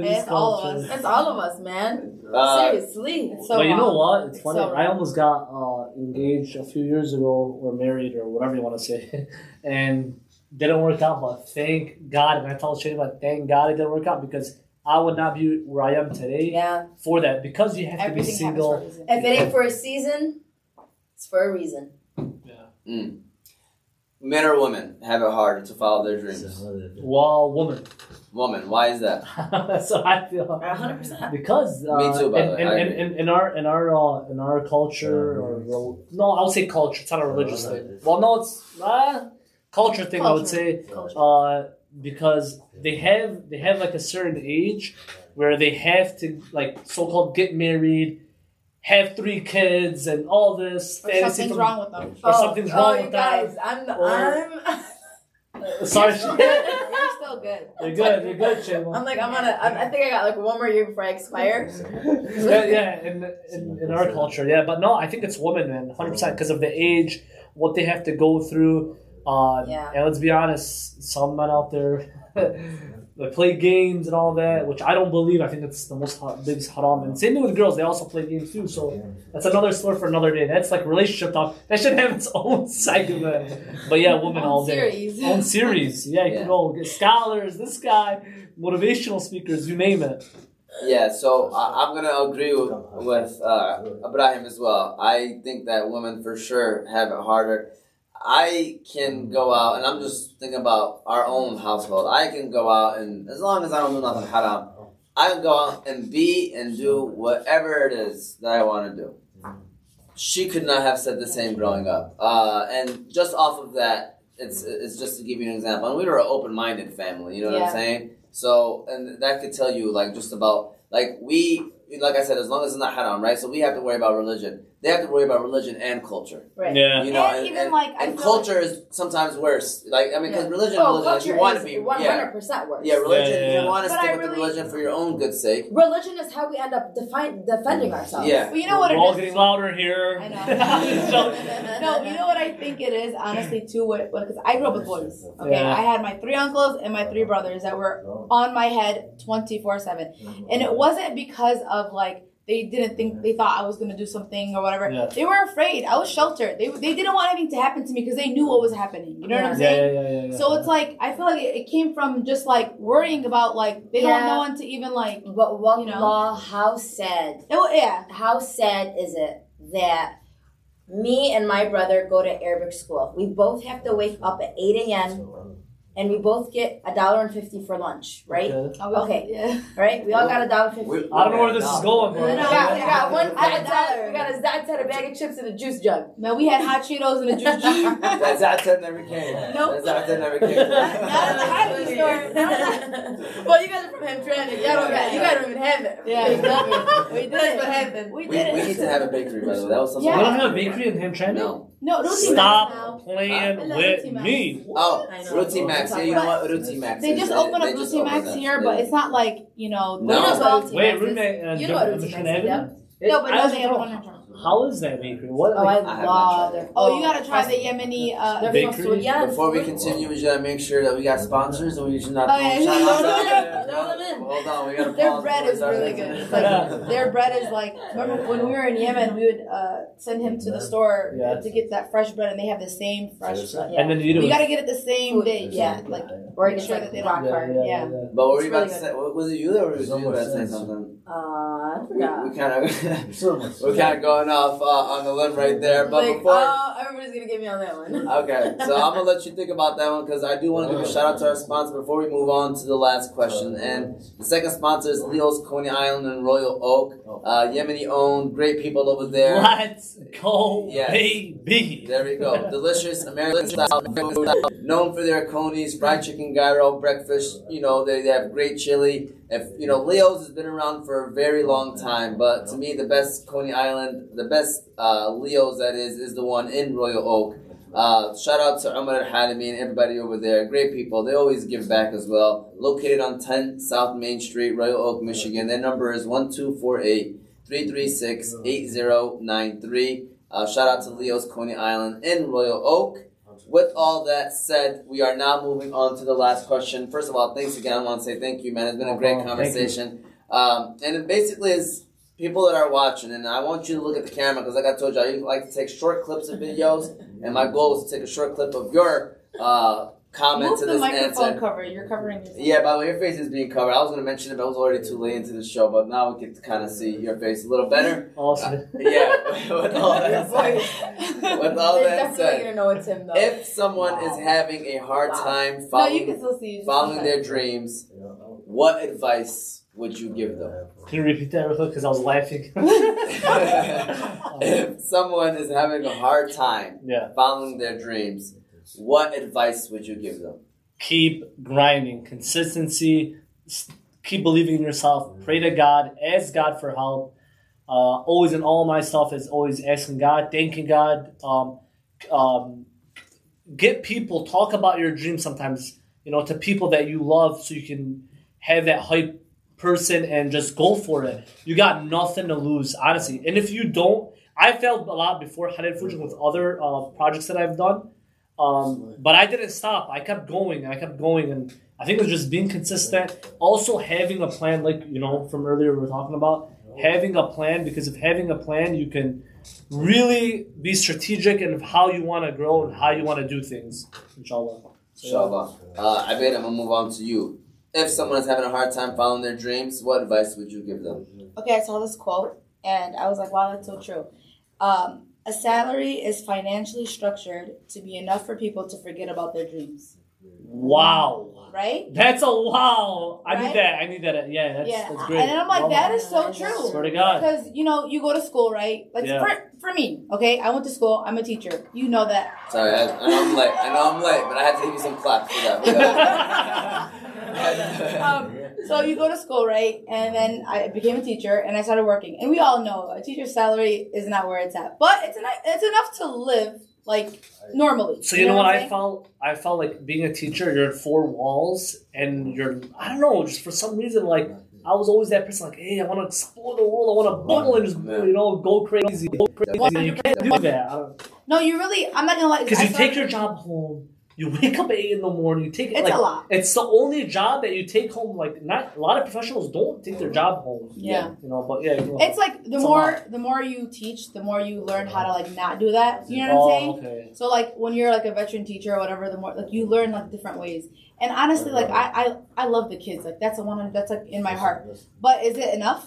It's all of us. It's all of us, man. Seriously. So but you know what? It's funny. So I almost got engaged a few years ago, or married, or whatever you want to say, and didn't work out. But thank God, and I told Shay, like, thank God it didn't work out because I would not be where I am today. Yeah. For that, because you have everything to be single. If it ain't for a season, it's for a reason. Yeah. Mm. Men or women have it harder to follow their dreams. Well, woman. Woman, why is that? That's what I feel. 100%. Because me too, by the way. In our culture, no, I would say culture. It's not a religious thing. Well, no, it's culture thing. I would say because they have like a certain age where they have to like so-called get married, have 3 kids, and all this. Or something's wrong with them. Or something's wrong with them. Oh, you guys, sorry, you're still good. You're good. You're good, Shema. I think I got like one more year before I expire. Yeah. In our culture, yeah. But no, I think it's women, man, 100%, because of the age, what they have to go through. And let's be honest, some men out there they play games and all that, which I don't believe. I think that's the biggest haram. And same thing with girls; they also play games too. So that's another story for another day. That's like relationship talk. That should have its own segment. But yeah, women all day. Series. Own series. Yeah, you can go get scholars. This guy, motivational speakers, you name it. Yeah. So I'm gonna agree with Ibrahim as well. I think that women for sure have it harder. I can go out, and I'm just thinking about our own household. I can go out, and as long as I don't do nothing haram, I can go out and be and do whatever it is that I want to do. She could not have said the same growing up. And just off of that, it's just to give you an example. And we were an open-minded family, you know what I'm saying? So, and that could tell you, like, just about, like, like I said, as long as it's not haram, right? So we have to worry about religion. They have to worry about religion and culture. Right. Yeah. You know, and culture is sometimes worse. Like, I mean, because religion you want to be 100% worse. Yeah, religion, you want to stick with religion for your own good sake. Religion is how we end up defending ourselves. Yeah. Well, you know what it is? We're all getting louder here. I know. No, you know what I think it is, honestly, too? Because I grew up with boys. Okay. Yeah. I had my 3 uncles and my 3 brothers that were on my head 24/7. And it wasn't because of, like, they didn't think, they thought I was going to do something or whatever. Yeah. They were afraid. I was sheltered. They didn't want anything to happen to me because they knew what was happening. You know what I'm saying? Yeah. So it's like, I feel like it came from just like worrying about like, they don't know when to even like, what, you know. Well, how sad. How sad is it that me and my brother go to Arabic school. We both have to wake up at 8 a.m. and we both get $1.50 for lunch, right? Okay. Yeah. Right? We all got $1.50. I don't know where this is going, man. We got $1. We got a Zatat, a bag of chips, and a juice jug. No, we had hot Cheetos and a juice jug. That Zatat never came. Nope. That Zatat never came. Not in the high store. Well, you guys are from Hamtramck. You guys don't even have it. Yeah, exactly. We did. That's what happened. We need to have a bakery, by the way. That was something. Yeah. We don't have a bakery in Hamtramck? No. No, stop playing with me. Oh, Roti Max. Yeah, you know what? Roti Max. They just opened up Roti Max here, but it's not like, you know. No. Wait, Roti Max. You know what Roti Max is? No, but no, they have one in Toronto. How is that bakery? I love it. Oh, you got to try the Yemeni bakery. Before we continue, we got to make sure that we got sponsors and we should not. Hold on, we got to. Their bread is really good. Like, their bread is like, remember when we were in Yemen, we would send him to the store to get that fresh bread, and they have the same fresh bread. And then you got to get it the same day. Yeah, like make sure that they rock hard. Yeah. But what were you about to say? Was it you that was about to say something? I forgot. We kind of going off on the limb right there, but before Nobody's going to get me on that one. Okay, so I'm going to let you think about that one because I do want to give a shout out to our sponsor before we move on to the last question. And the second sponsor is Leo's Coney Island and Royal Oak. Yemeni-owned, great people over there. Let's go, baby. There we go. Delicious American-style food, known for their conies, fried chicken, gyro, breakfast. You know, they have great chili. If, you know, Leo's has been around for a very long time, but to me, the best Coney Island, the best Leo's that is the one in Royal Oak. Shout out to Omar Al-Halimi and everybody over there. Great people. They always give back as well. Located on 10 South Main Street, Royal Oak, Michigan. Their number is 1248-336-8093. Shout out to Leo's Coney Island in Royal Oak. With all that said, we are now moving on to the last question. First of all, thanks again. I want to say thank you, man. It's been a great conversation. And it basically is people that are watching, and I want you to look at the camera because like I told you, I like to take short clips of videos, and my goal is to take a short clip of your comment to this answer. Move the microphone cover. You're covering yourself. Yeah, by the way, your face is being covered. I was going to mention it, but it was already too late into the show, but now we get to kind of see your face a little better. Awesome. With all that said. Definitely going to know it's him, though. If someone is having a hard time following their dreams, what advice would you give them? Can you repeat that real quick? Because I was laughing. If someone is having a hard time following their dreams, what advice would you give them? Keep grinding. Consistency. Keep believing in yourself. Pray to God. Ask God for help. Always in all my stuff is always asking God, thanking God. Get people. Talk about your dreams sometimes, you know, to people that you love so you can have that hype person and just go for it. You got nothing to lose, honestly. And if you don't, I failed a lot before Halal Food Junkie with other projects that I've done. But I didn't stop. I kept going. And I think it was just being consistent. Also having a plan, like, you know, from earlier we were talking about, having a plan, because if having a plan, you can really be strategic in how you want to grow and how you want to do things. Inshallah. Abed, I'm going to move on to you. If someone is having a hard time following their dreams, what advice would you give them? Okay, I saw this quote, and I was like, wow, that's so true. A salary is financially structured to be enough for people to forget about their dreams. Wow. Right? That's a wow. I need that. Yeah, that's great. And I'm like, that is so true. Swear to God. Because, you know, you go to school, right? Like, for me, okay? I went to school. I'm a teacher. You know that. Sorry, I know I'm late, but I had to give you some claps for that. So you go to school, right? And then I became a teacher, and I started working. And we all know a teacher's salary is not where it's at, but it's enough to live like normally. So you know what I felt? I felt like being a teacher, you're in four walls, and I don't know, just for some reason, like I was always that person, like, hey, I want to explore the world, I want to bubble and just go crazy. You can't do that. I'm not gonna lie. Because you take your job home. You wake up at 8 in the morning. It's a lot. It's the only job that you take home. Like, not a lot of professionals don't take their job home. Yeah. You know, but it's like the more you teach, the more you learn how to like not do that. You know what I'm saying? Okay. So like when you're like a veteran teacher or whatever, the more like you learn like different ways. And honestly, like I love the kids. Like that's like in my heart. But is it enough?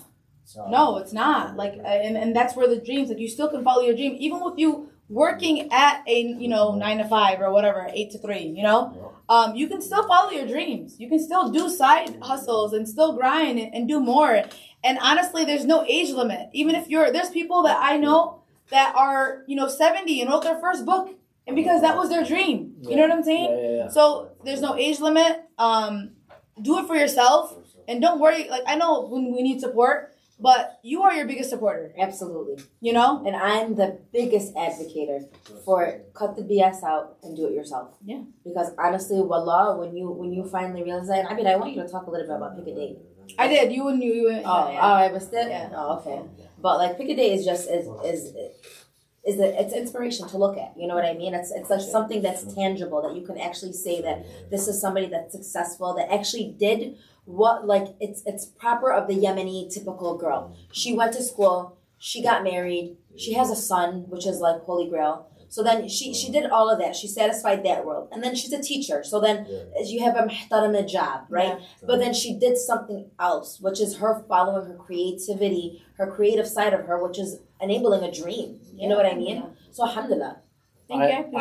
No, it's not. Like and that's where the dreams. Like you still can follow your dream even with you. Working at a 9 to 5 or whatever, 8 to 3, you can still follow your dreams. You can still do side hustles and still grind and do more. And honestly, there's no age limit. Even if there's people that I know that are 70 and wrote their first book, and because that was their dream. You know what I'm saying? Yeah. So there's no age limit. Do it for yourself and don't worry. Like I know when we need support. But you are your biggest supporter. Absolutely. And I'm the biggest advocator for cut the BS out and do it yourself. Yeah. Because honestly, wallah, when you finally realize that, I want you to talk a little bit about Pick a Day. I did. You went. I was there? Yeah. Oh, okay. But like Pick a Day is just it's inspiration to look at. You know what I mean? It's like something that's tangible that you can actually say that this is somebody that's successful that actually did. What it's proper of the Yemeni typical girl. She went to school, she got married, she has a son, which is like holy grail. So then she did all of that. She satisfied that world. And then she's a teacher. So then you have a muhtarama job, right? Yeah. But then she did something else, which is her following her creativity, her creative side of her, which is enabling a dream. You know what I mean? Yeah. So alhamdulillah. Thank you.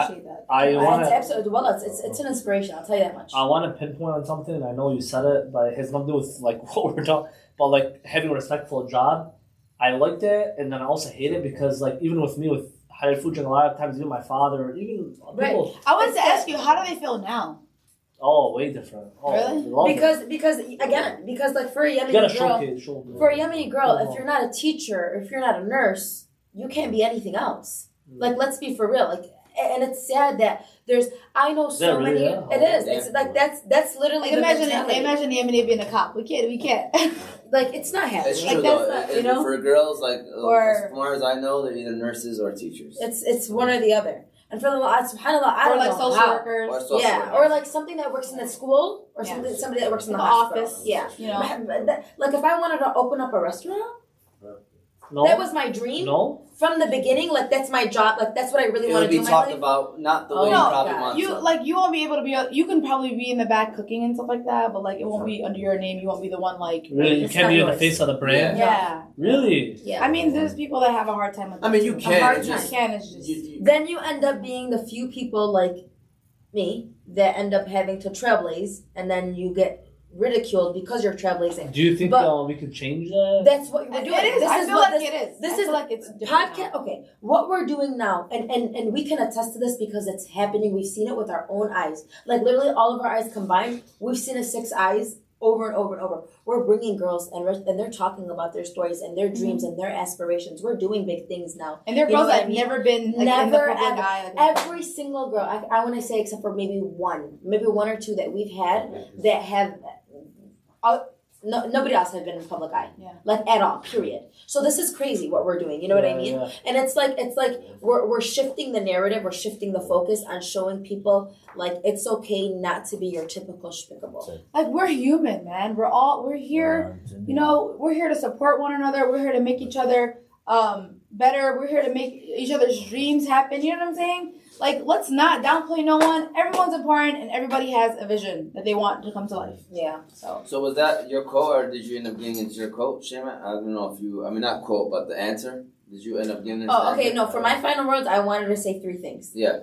I appreciate that. It's an inspiration. I'll tell you that much. I want to pinpoint on something. I know you said it, but it has nothing to do with like what we're talking. But like having a respectful job, I liked it, and then I also hate it because like even with me with Halal Food Junkie, a lot of times even my father, even people. Right. I wanted to ask you, how do they feel now? Oh, way different. Oh, really? Because like for a Yemeni girl, if you're not a teacher, if you're not a nurse, you can't be anything else. Like, let's be for real. Like, and it's sad that there's. I know so many. Really? Yeah. It is. It's like that's literally. Like, imagine Yemeni being a cop. We can't. Like, it's not happening. It's true, like, though. That's not, for girls, like as far as I know, they're either nurses or teachers. It's one or the other. And for the subhanAllah, I don't know. Or like social workers. Or like something that works in the school, or somebody that works in the office. Yeah. You know? Like if I wanted to open up a restaurant, that was my dream. No. From the beginning, like that's my job. Like that's what I really want to do. It would be talked about, not the way you probably want. You won't be able to be. You can probably be in the back cooking and stuff like that, but like it won't be under your name. You won't be the one like. Really, you can't be in the face of the brand. Yeah. Really. Yeah. I mean, there's people that have a hard time with. I mean, you can. Then you end up being the few people like me that end up having to trailblaze, and then you get ridiculed because you're trailblazing. Do you think we could change that? That's what we're doing. It is. I feel like it is. This is like it's podcast. Okay, what we're doing now, and we can attest to this because it's happening. We've seen it with our own eyes. Like literally, all of our eyes combined, we've seen it 6 eyes over and over and over. We're bringing girls and they're talking about their stories and their dreams and their aspirations. We're doing big things now. And they're girls that have never been like, never in the public eye. Every single girl, I want to say, except for maybe one or two that we've had that have. Nobody else has been in public eye, like at all. Period. So this is crazy what we're doing. You know what I mean? Yeah. And it's like we're shifting the narrative, we're shifting the focus on showing people like it's okay not to be your typical schmickable. Like we're human, man. We're here. You know, we're here to support one another. We're here to make each other better. We're here to make each other's dreams happen. You know what I'm saying? Like, let's not downplay no one. Everyone's important, and everybody has a vision that they want to come to life. Yeah. So was that your quote, or did you end up getting into your quote, Shema? I don't know if you. I mean, not quote, but the answer. Did you end up getting into? Oh, okay. No, for my final words, I wanted to say 3 things. Yeah.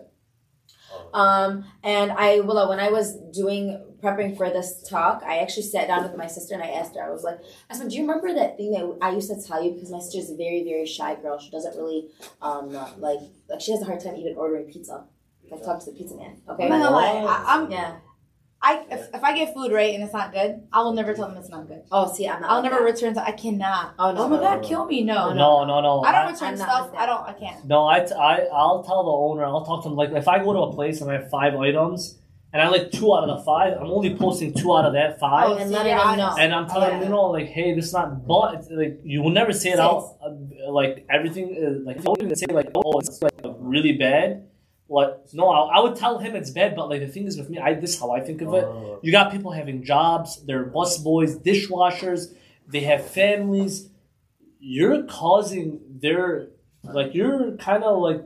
And when I was prepping for this talk, I actually sat down with my sister and I asked her. I said, "Do you remember that thing that I used to tell you?" Because my sister's a very, very shy girl. She doesn't really like she has a hard time even ordering pizza. Like talk to the pizza man. Okay. I'm not gonna lie. If I get food right and it's not good, I will never tell them it's not good. Oh, see, I'll never return stuff. I cannot. Oh no! Oh my God, kill me! No. I don't return stuff. I can't. No, I'll tell the owner. I'll talk to him. Like if I go to a place and I have 5 items. And I like 2 out of the 5. I'm only posting 2 out of that 5. Oh, and I'm telling them, like, hey, this is not bought. Like, you will never say it out. Like, everything is, like, if you wouldn't say, like, oh, it's, like, really bad. Like, no, I would tell him it's bad, but, like, the thing is with me, this is how I think of it. You got people having jobs. They're busboys, dishwashers. They have families. You're causing their, like, you're kind of, like,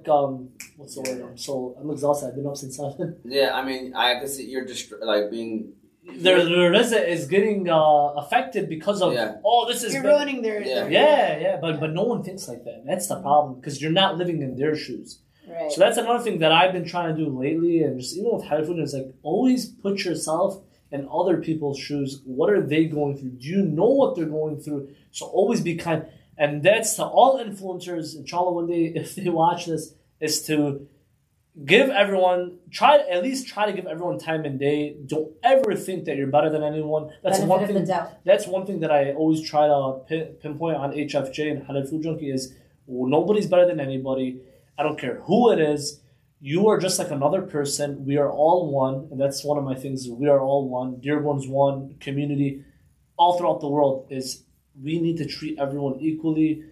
what's the word? I'm exhausted. I've been up since 7. Yeah, I mean, I guess you're just like being. Their visit is getting affected because of this is. You're ruining their. Yeah. But no one thinks like that. That's the problem because you're not living in their shoes. Right. So that's another thing that I've been trying to do lately, and just even with Halal Food, it's like always put yourself in other people's shoes. What are they going through? Do you know what they're going through? So always be kind, and that's to all influencers. Inshallah, one day if they watch this. Is to give everyone time and day. Don't ever think that you're better than anyone. That's one thing that I always try to pinpoint on HFJ and Halal Food Junkie is nobody's better than anybody. I don't care who it is. You are just like another person. We are all one, and that's one of my things. We are all one. Dearborn's one community. All throughout the world is we need to treat everyone equally.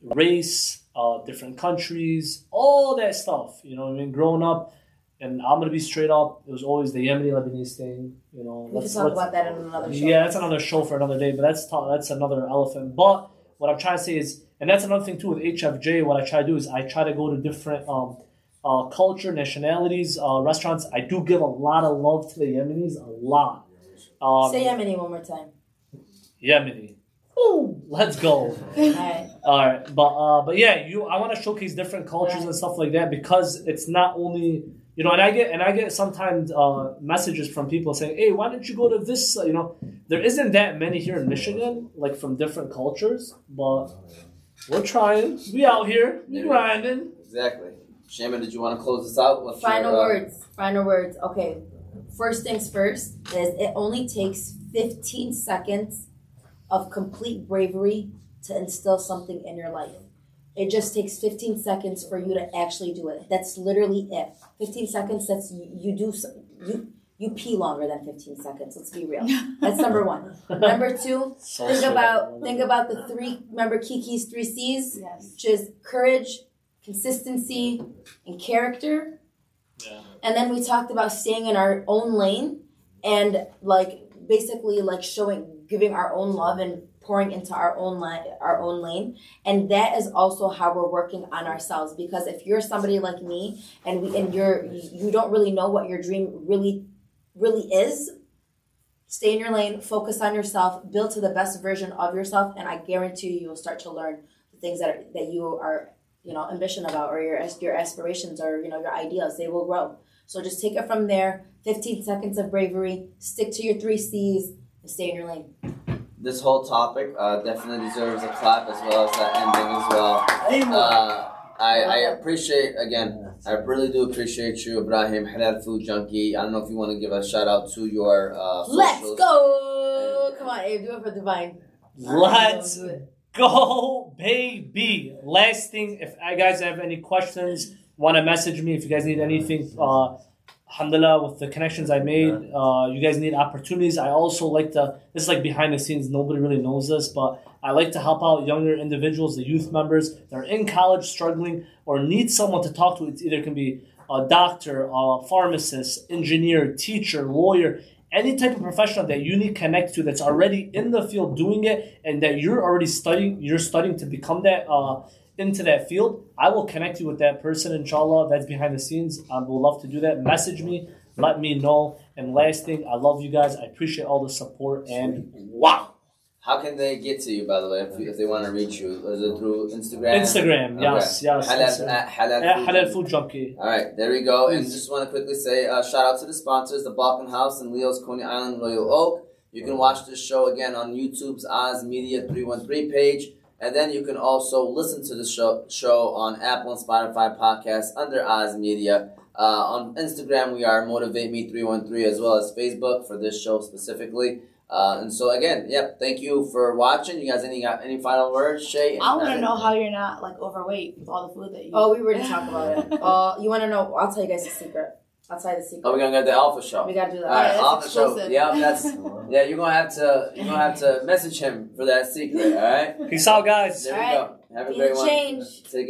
Race. Different countries, all that stuff. You know what I mean? Growing up, and I'm going to be straight up, it was always the Yemeni Lebanese thing. You know, we can talk about that in another show. Yeah, that's another show for another day, but that's another elephant. But what I'm trying to say is, and that's another thing too with HFJ, what I try to do is I try to go to different culture, nationalities, restaurants. I do give a lot of love to the Yemenis, a lot. Say Yemeni one more time. Yemeni. Woo! Let's go. All right. But yeah, I want to showcase different cultures and stuff like that, because it's not only, you know, and I get sometimes messages from people saying, hey, why don't you go to this? You know, there isn't that many here in Michigan, like from different cultures, but we're trying. We out here. We grinding. Exactly. Shaman, did you want to close this out? What's Final words. Okay. First things first is it only takes 15 seconds of complete bravery to instill something in your life. It just takes 15 seconds for you to actually do it. That's literally it. 15 seconds, that's you pee longer than 15 seconds. Let's be real. That's number one. Number two, think about the three, remember Kiki's 3 C's? Yes. Which is courage, consistency, and character. Yeah. And then we talked about staying in our own lane and basically giving our own love and pouring into our own lane. And that is also how we're working on ourselves, because if you're somebody like me and you don't really know what your dream really is, stay in your lane, focus on yourself, build to the best version of yourself, and I guarantee you will start to learn the things that you are ambition about, or your aspirations, or your ideas. They will grow. So just take it from there. 15 seconds of bravery. Stick to your 3 C's and stay in your lane. This whole topic definitely deserves a clap, as well as that ending as well. I appreciate, again, I really do appreciate you, Ibrahim, Halal Food Junkie. I don't know if you want to give a shout out to your socials. Let's go! Come on, Abe, do it for Divine. Let's go, baby. Last thing, if you guys have any questions, want to message me, if you guys need anything, alhamdulillah, with the connections I made, you guys need opportunities. I also like to, this is like behind the scenes, nobody really knows this, but I like to help out younger individuals, the youth members that are in college struggling or need someone to talk to. It either can be a doctor, a pharmacist, engineer, teacher, lawyer, any type of professional that you need to connect to that's already in the field doing it, and that you're already studying, you're studying to become that, into that field, I will connect you with that person, inshallah. That's behind the scenes. I would love to do that. Message me, let me know. And last thing, I love you guys. I appreciate all the support, and wow. How can they get to you, by the way, if they want to reach you? Is it through Instagram? Instagram, yes. Halal Food Junkie. All right, there we go. And just want to quickly say shout out to the sponsors, the Balkan House and Leo's Coney Island Royal Oak. You can watch this show again on YouTube's Oz Media 313 page. And then you can also listen to the show on Apple and Spotify podcasts under Oz Media. On Instagram, we are MotivateMe313, as well as Facebook for this show specifically. And so, again, thank you for watching. You guys any final words, Shay? I want to know how you're not, overweight with all the food that you eat. Oh, we already talked about it. You want to know? I'll tell you guys a secret. Outside the secret. Oh, we're gonna get the Alpha show. We gotta do that. All right, Alpha exclusive. Show. Yeah, you're gonna have to message him for that secret. All right. Peace out, guys. There we go. Have a great one. Change. Take it easy.